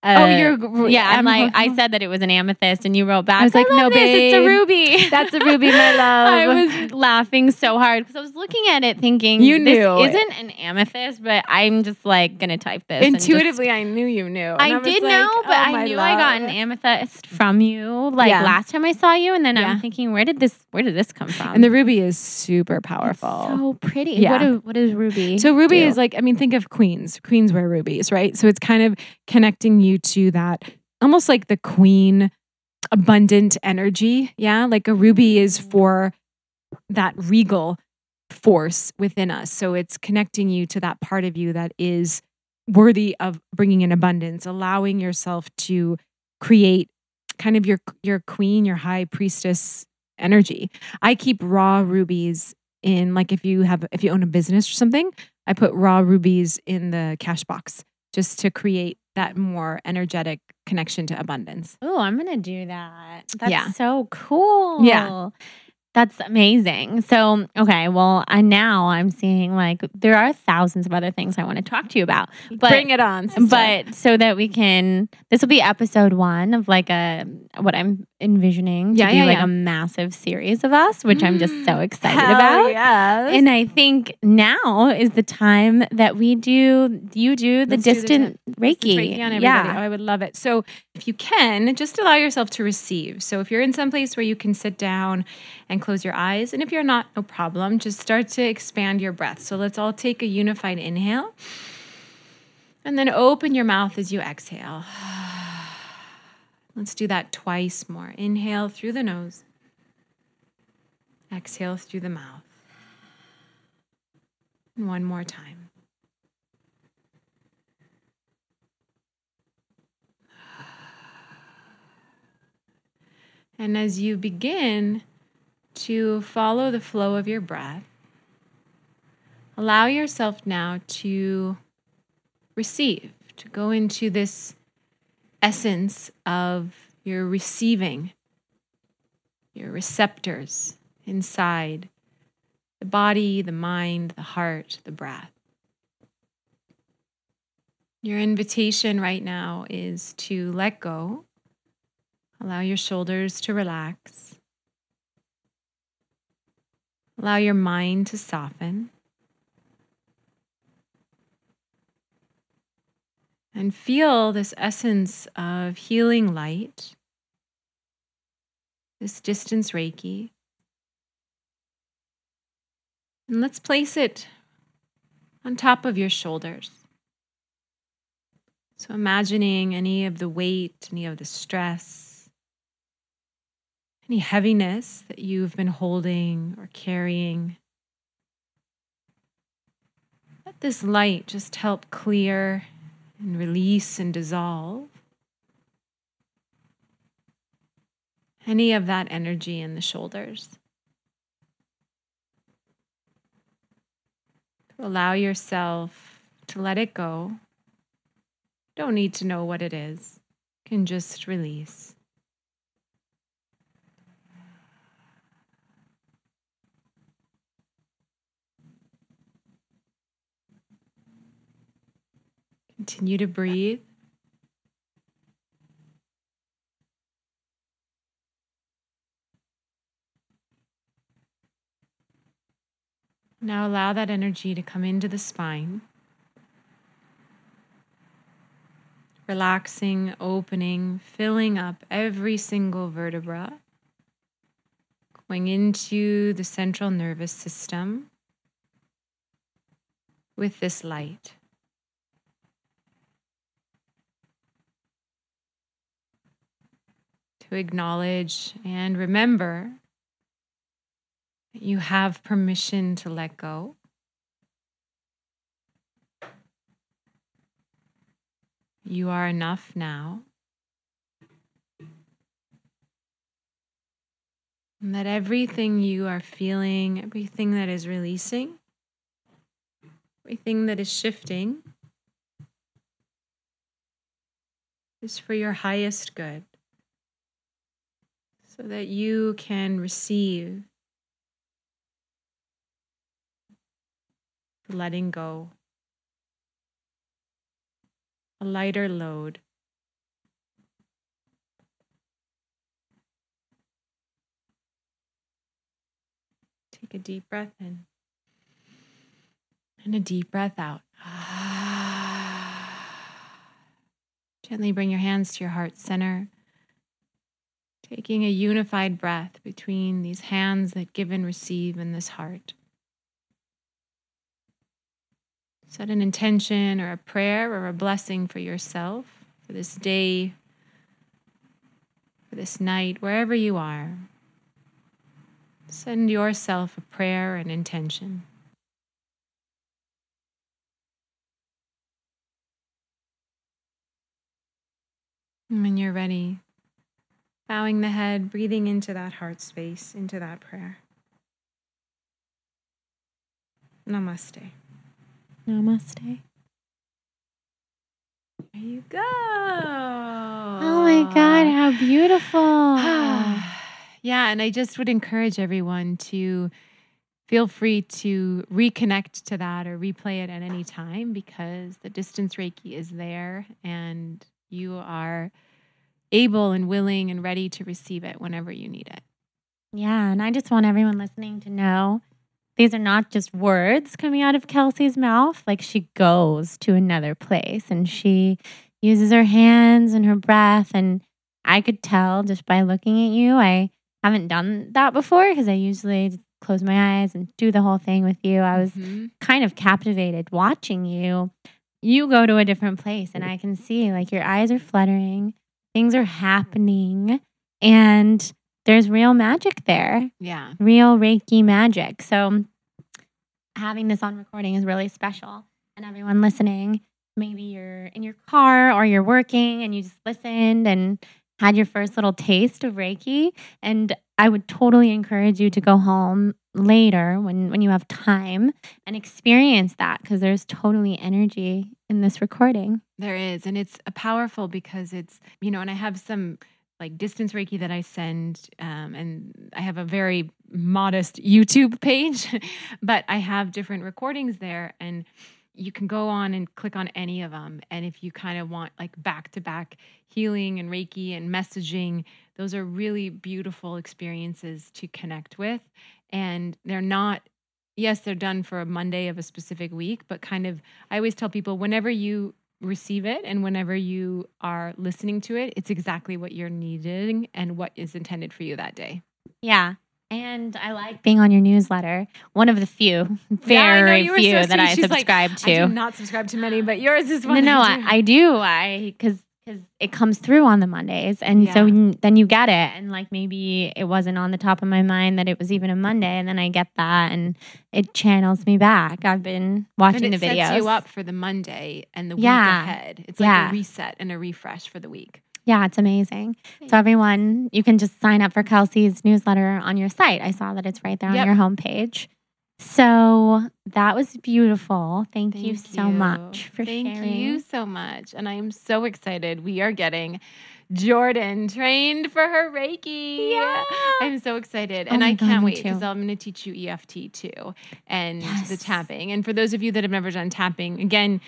Uh, oh, you're yeah. I'm like, I said that it was an amethyst, and you wrote back. I was like, I no, this. babe, it's a ruby. That's a ruby, my love. I was laughing so hard because I was looking at it, thinking, you knew this isn't an amethyst, but I'm just like gonna type this. Intuitively, just, I knew you knew. And I, I did like, know, oh, but I knew love. I got an amethyst from you, like yeah. last time I saw you, and then yeah. I'm thinking, where did this, where did this come from? And the ruby is super powerful. It's so pretty. Yeah. What do, what is ruby? So ruby do? is like, I mean, think of queens. Queens wear rubies, right? So it's kind of connecting you to that almost like the queen abundant energy. Yeah. Like a ruby is for that regal force within us. So it's connecting you to that part of you that is worthy of bringing in abundance, allowing yourself to create kind of your, your queen, your high priestess energy. I keep raw rubies in, like if you have, if you own a business or something, I put raw rubies in the cash box just to create that more energetic connection to abundance. Oh, I'm going to do that. That's yeah. so cool. Yeah. That's amazing. So, okay, well, I, now I'm seeing like there are thousands of other things I want to talk to you about. But, Bring it on. Sister. But so that we can, this will be episode one of like a, what I'm envisioning to yeah, be yeah, like yeah. a massive series of us, which mm. I'm just so excited Hell about. Yes. And I think now is the time that we do, you do the Let's distant do the, Reiki. Distant Reiki on everybody. Yeah. Oh, I would love it. So if you can, just allow yourself to receive. So if you're in some place where you can sit down and close your eyes. And if you're not, no problem. Just start to expand your breath. So let's all take a unified inhale. And then open your mouth as you exhale. Let's do that twice more. Inhale through the nose. Exhale through the mouth. And one more time. And as you begin to follow the flow of your breath, allow yourself now to receive, to go into this essence of your receiving, your receptors inside the body, the mind, the heart, the breath. Your invitation right now is to let go, allow your shoulders to relax. Allow your mind to soften and feel this essence of healing light, this distance Reiki. And let's place it on top of your shoulders. So imagining any of the weight, any of the stress, any heaviness that you've been holding or carrying. Let this light just help clear and release and dissolve any of that energy in the shoulders. To allow yourself to let it go. Don't need to know what it is. You can just release. Continue to breathe. Now allow that energy to come into the spine. Relaxing, opening, filling up every single vertebra. Going into the central nervous system with this light. To acknowledge and remember that you have permission to let go. You are enough now. And that everything you are feeling, everything that is releasing, everything that is shifting, is for your highest good, so that you can receive the letting go, a lighter load. Take a deep breath in and a deep breath out. Gently bring your hands to your heart center, taking a unified breath between these hands that give and receive in this heart. Set an intention or a prayer or a blessing for yourself, for this day, for this night, wherever you are. Send yourself a prayer and intention. And when you're ready, bowing the head, breathing into that heart space, into that prayer. Namaste. Namaste. There you go. Oh my God, how beautiful. Yeah, and I just would encourage everyone to feel free to reconnect to that or replay it at any time, because the distance Reiki is there and you are able and willing and ready to receive it whenever you need it. Yeah, and I just want everyone listening to know these are not just words coming out of Kelsey's mouth. Like, she goes to another place and she uses her hands and her breath. And I could tell just by looking at you, I haven't done that before because I usually close my eyes and do the whole thing with you. I was mm-hmm. kind of captivated watching you. You go to a different place and I can see, like, your eyes are fluttering, things are happening, and there's real magic there. Yeah. Real Reiki magic. So having this on recording is really special. And everyone listening, maybe you're in your car or you're working and you just listened and had your first little taste of Reiki. And I would totally encourage you to go home later when, when you have time and experience that, because there's totally energy in this recording. There is. And it's powerful because it's, you know, and I have some like distance Reiki that I send um, and I have a very modest YouTube page, but I have different recordings there, and you can go on and click on any of them. And if you kind of want like back-to-back healing and Reiki and messaging, those are really beautiful experiences to connect with. And they're not, yes, they're done for a Monday of a specific week, but kind of, I always tell people, whenever you receive it and whenever you are listening to it, it's exactly what you're needing and what is intended for you that day. Yeah. And I like being on your newsletter. One of the few, very yeah, few so that I She's subscribe like, to. I do not subscribe to many, but yours is one. No, no, I do. I, I do. I, cause, cause it comes through on the Mondays. And yeah. so then you get it. And like, maybe it wasn't on the top of my mind that it was even a Monday. And then I get that and it channels me back. I've been watching the videos. And it sets you up for the Monday and the yeah. week ahead. It's like yeah. a reset and a refresh for the week. Yeah, it's amazing. So everyone, you can just sign up for Kelsey's newsletter on your site. I saw that it's right there yep. on your homepage. So that was beautiful. Thank, Thank you so you. much for Thank sharing. Thank you so much. And I am so excited. We are getting Jordan trained for her Reiki. Yeah. I'm so excited. Oh and I God, can't wait because I'm going to teach you E F T too, and yes. the tapping. And for those of you that have never done tapping, again,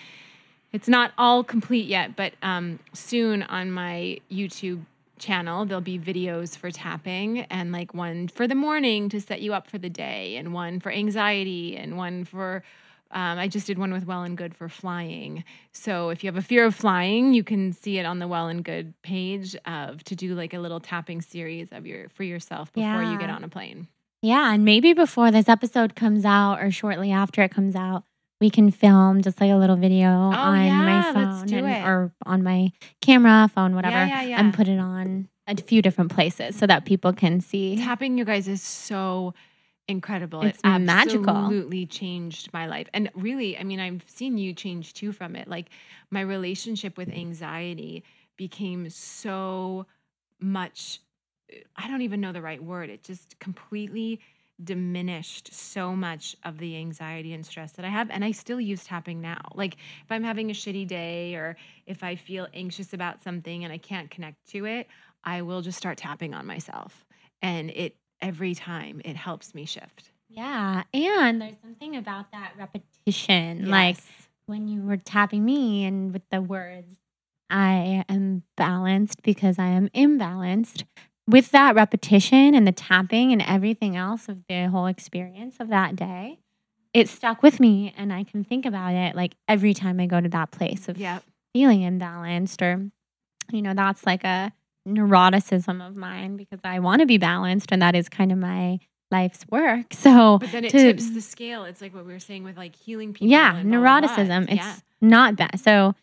it's not all complete yet, but um, soon on my YouTube channel, there'll be videos for tapping, and like one for the morning to set you up for the day, and one for anxiety, and one for, um, I just did one with Well and Good for flying. So if you have a fear of flying, you can see it on the Well and Good page of to do like a little tapping series of your for yourself before yeah. you get on a plane. Yeah, and maybe before this episode comes out or shortly after it comes out, we can film just like a little video oh, on yeah, my phone and, or on my camera, phone, whatever, yeah, yeah, yeah. and put it on a few different places so that people can see. Tapping, you guys, is so incredible. It's it magical. Absolutely changed my life. And really, I mean, I've seen you change too from it. Like my relationship with anxiety became so much, I don't even know the right word. It just completely diminished so much of the anxiety and stress that I have. And I still use tapping now. Like if I'm having a shitty day or if I feel anxious about something and I can't connect to it, I will just start tapping on myself. And it, every time it helps me shift. Yeah. And there's something about that repetition. Yes. Like when you were tapping me and with the words, I am balanced because I am imbalanced. With that repetition and the tapping and everything else of the whole experience of that day, it stuck with me, and I can think about it like every time I go to that place of yep. feeling imbalanced, or, you know, that's like a neuroticism of mine because I want to be balanced, and that is kind of my life's work. So, but then it to, tips the scale. It's like what we were saying with like healing people. Yeah, and neuroticism. It's yeah. not bad. So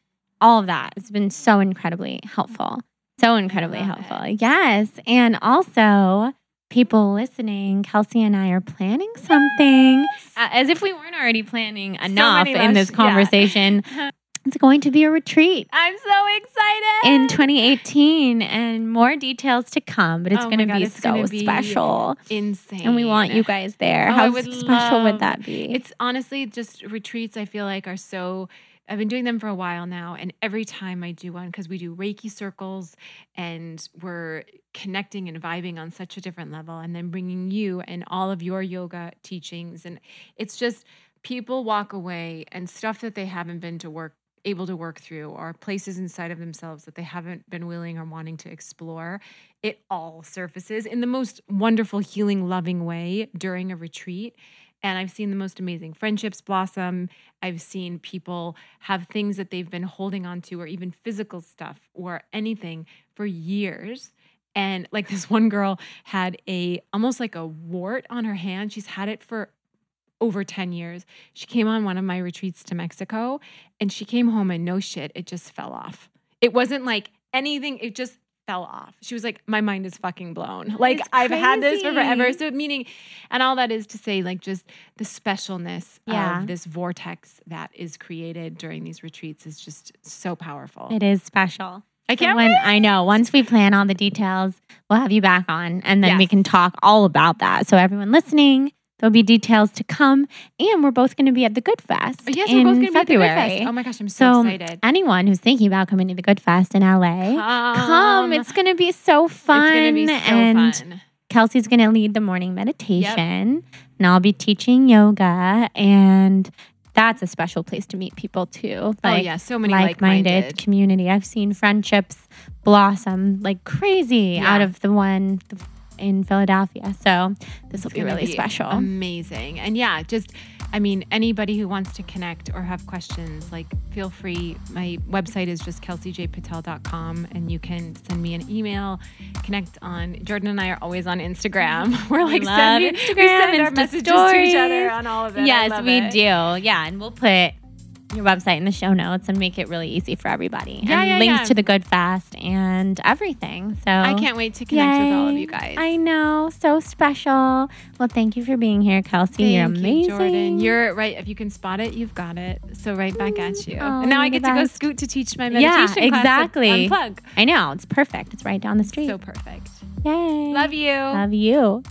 all of that has been so incredibly helpful. So incredibly helpful. It. Yes. And also, people listening, Kelsey and I are planning something yes. uh, as if we weren't already planning enough so in this conversation. Yeah. It's going to be a retreat. I'm so excited. In twenty eighteen, and more details to come, but it's oh going to be so special. Be insane. And we want you guys there. Oh, How special love, would that be? It's honestly just retreats, I feel like, are so... I've been doing them for a while now, and every time I do one, because we do Reiki circles and we're connecting and vibing on such a different level, and then bringing you and all of your yoga teachings. And it's just people walk away and stuff that they haven't been to work, able to work through, or places inside of themselves that they haven't been willing or wanting to explore. It all surfaces in the most wonderful, healing, loving way during a retreat. And I've seen the most amazing friendships blossom. I've seen people have things that they've been holding on to, or even physical stuff or anything, for years. And like this one girl had a, almost like a wart on her hand. She's had it for over ten years. She came on one of my retreats to Mexico, and she came home and no shit, it just fell off. It wasn't like anything. It just fell off. She was like, my mind is fucking blown. Like I've had this for forever. So meaning, and all that is to say, like just the specialness yeah. of this vortex that is created during these retreats is just so powerful. It is special. I can't when, I know. Once we plan all the details, we'll have you back on, and then yes. we can talk all about that. So everyone listening, there'll be details to come, and we're both going to be at the Good Fest. Oh, yes, in we're both going to be at the Good Fest. Oh my gosh, I'm so, so excited. Anyone who's thinking about coming to the Good Fest in L A, come. come. It's going to be so fun. It's going to be so and fun. Kelsey's going to lead the morning meditation, yep. and I'll be teaching yoga, and that's a special place to meet people too. Like, oh yeah, so many like-minded, like-minded community. I've seen friendships blossom like crazy yeah. out of the one... The, in Philadelphia. So this will be really be special. Amazing. And yeah, just, I mean, anybody who wants to connect or have questions, like feel free. My website is just Kelsey J Patel dot com, and you can send me an email, connect on, Jordan and I are always on Instagram. We're like, send me, Instagram, we send Insta our messages stories. To each other on all of it. Yes, we it. do. Yeah. And we'll put your website in the show notes and make it really easy for everybody. Yeah, and yeah, links yeah. to the Good Fest and everything. So I can't wait to connect yay. with all of you guys. I know. So special. Well, thank you for being here, Kelsey. Thank You're amazing. You, Jordan. You're right. If you can spot it, you've got it. So right back at you. Oh, and now I get to go scoot to teach my meditation yeah, exactly. class. Unplug. I know. It's perfect. It's right down the street. So perfect. Yay. Love you. Love you.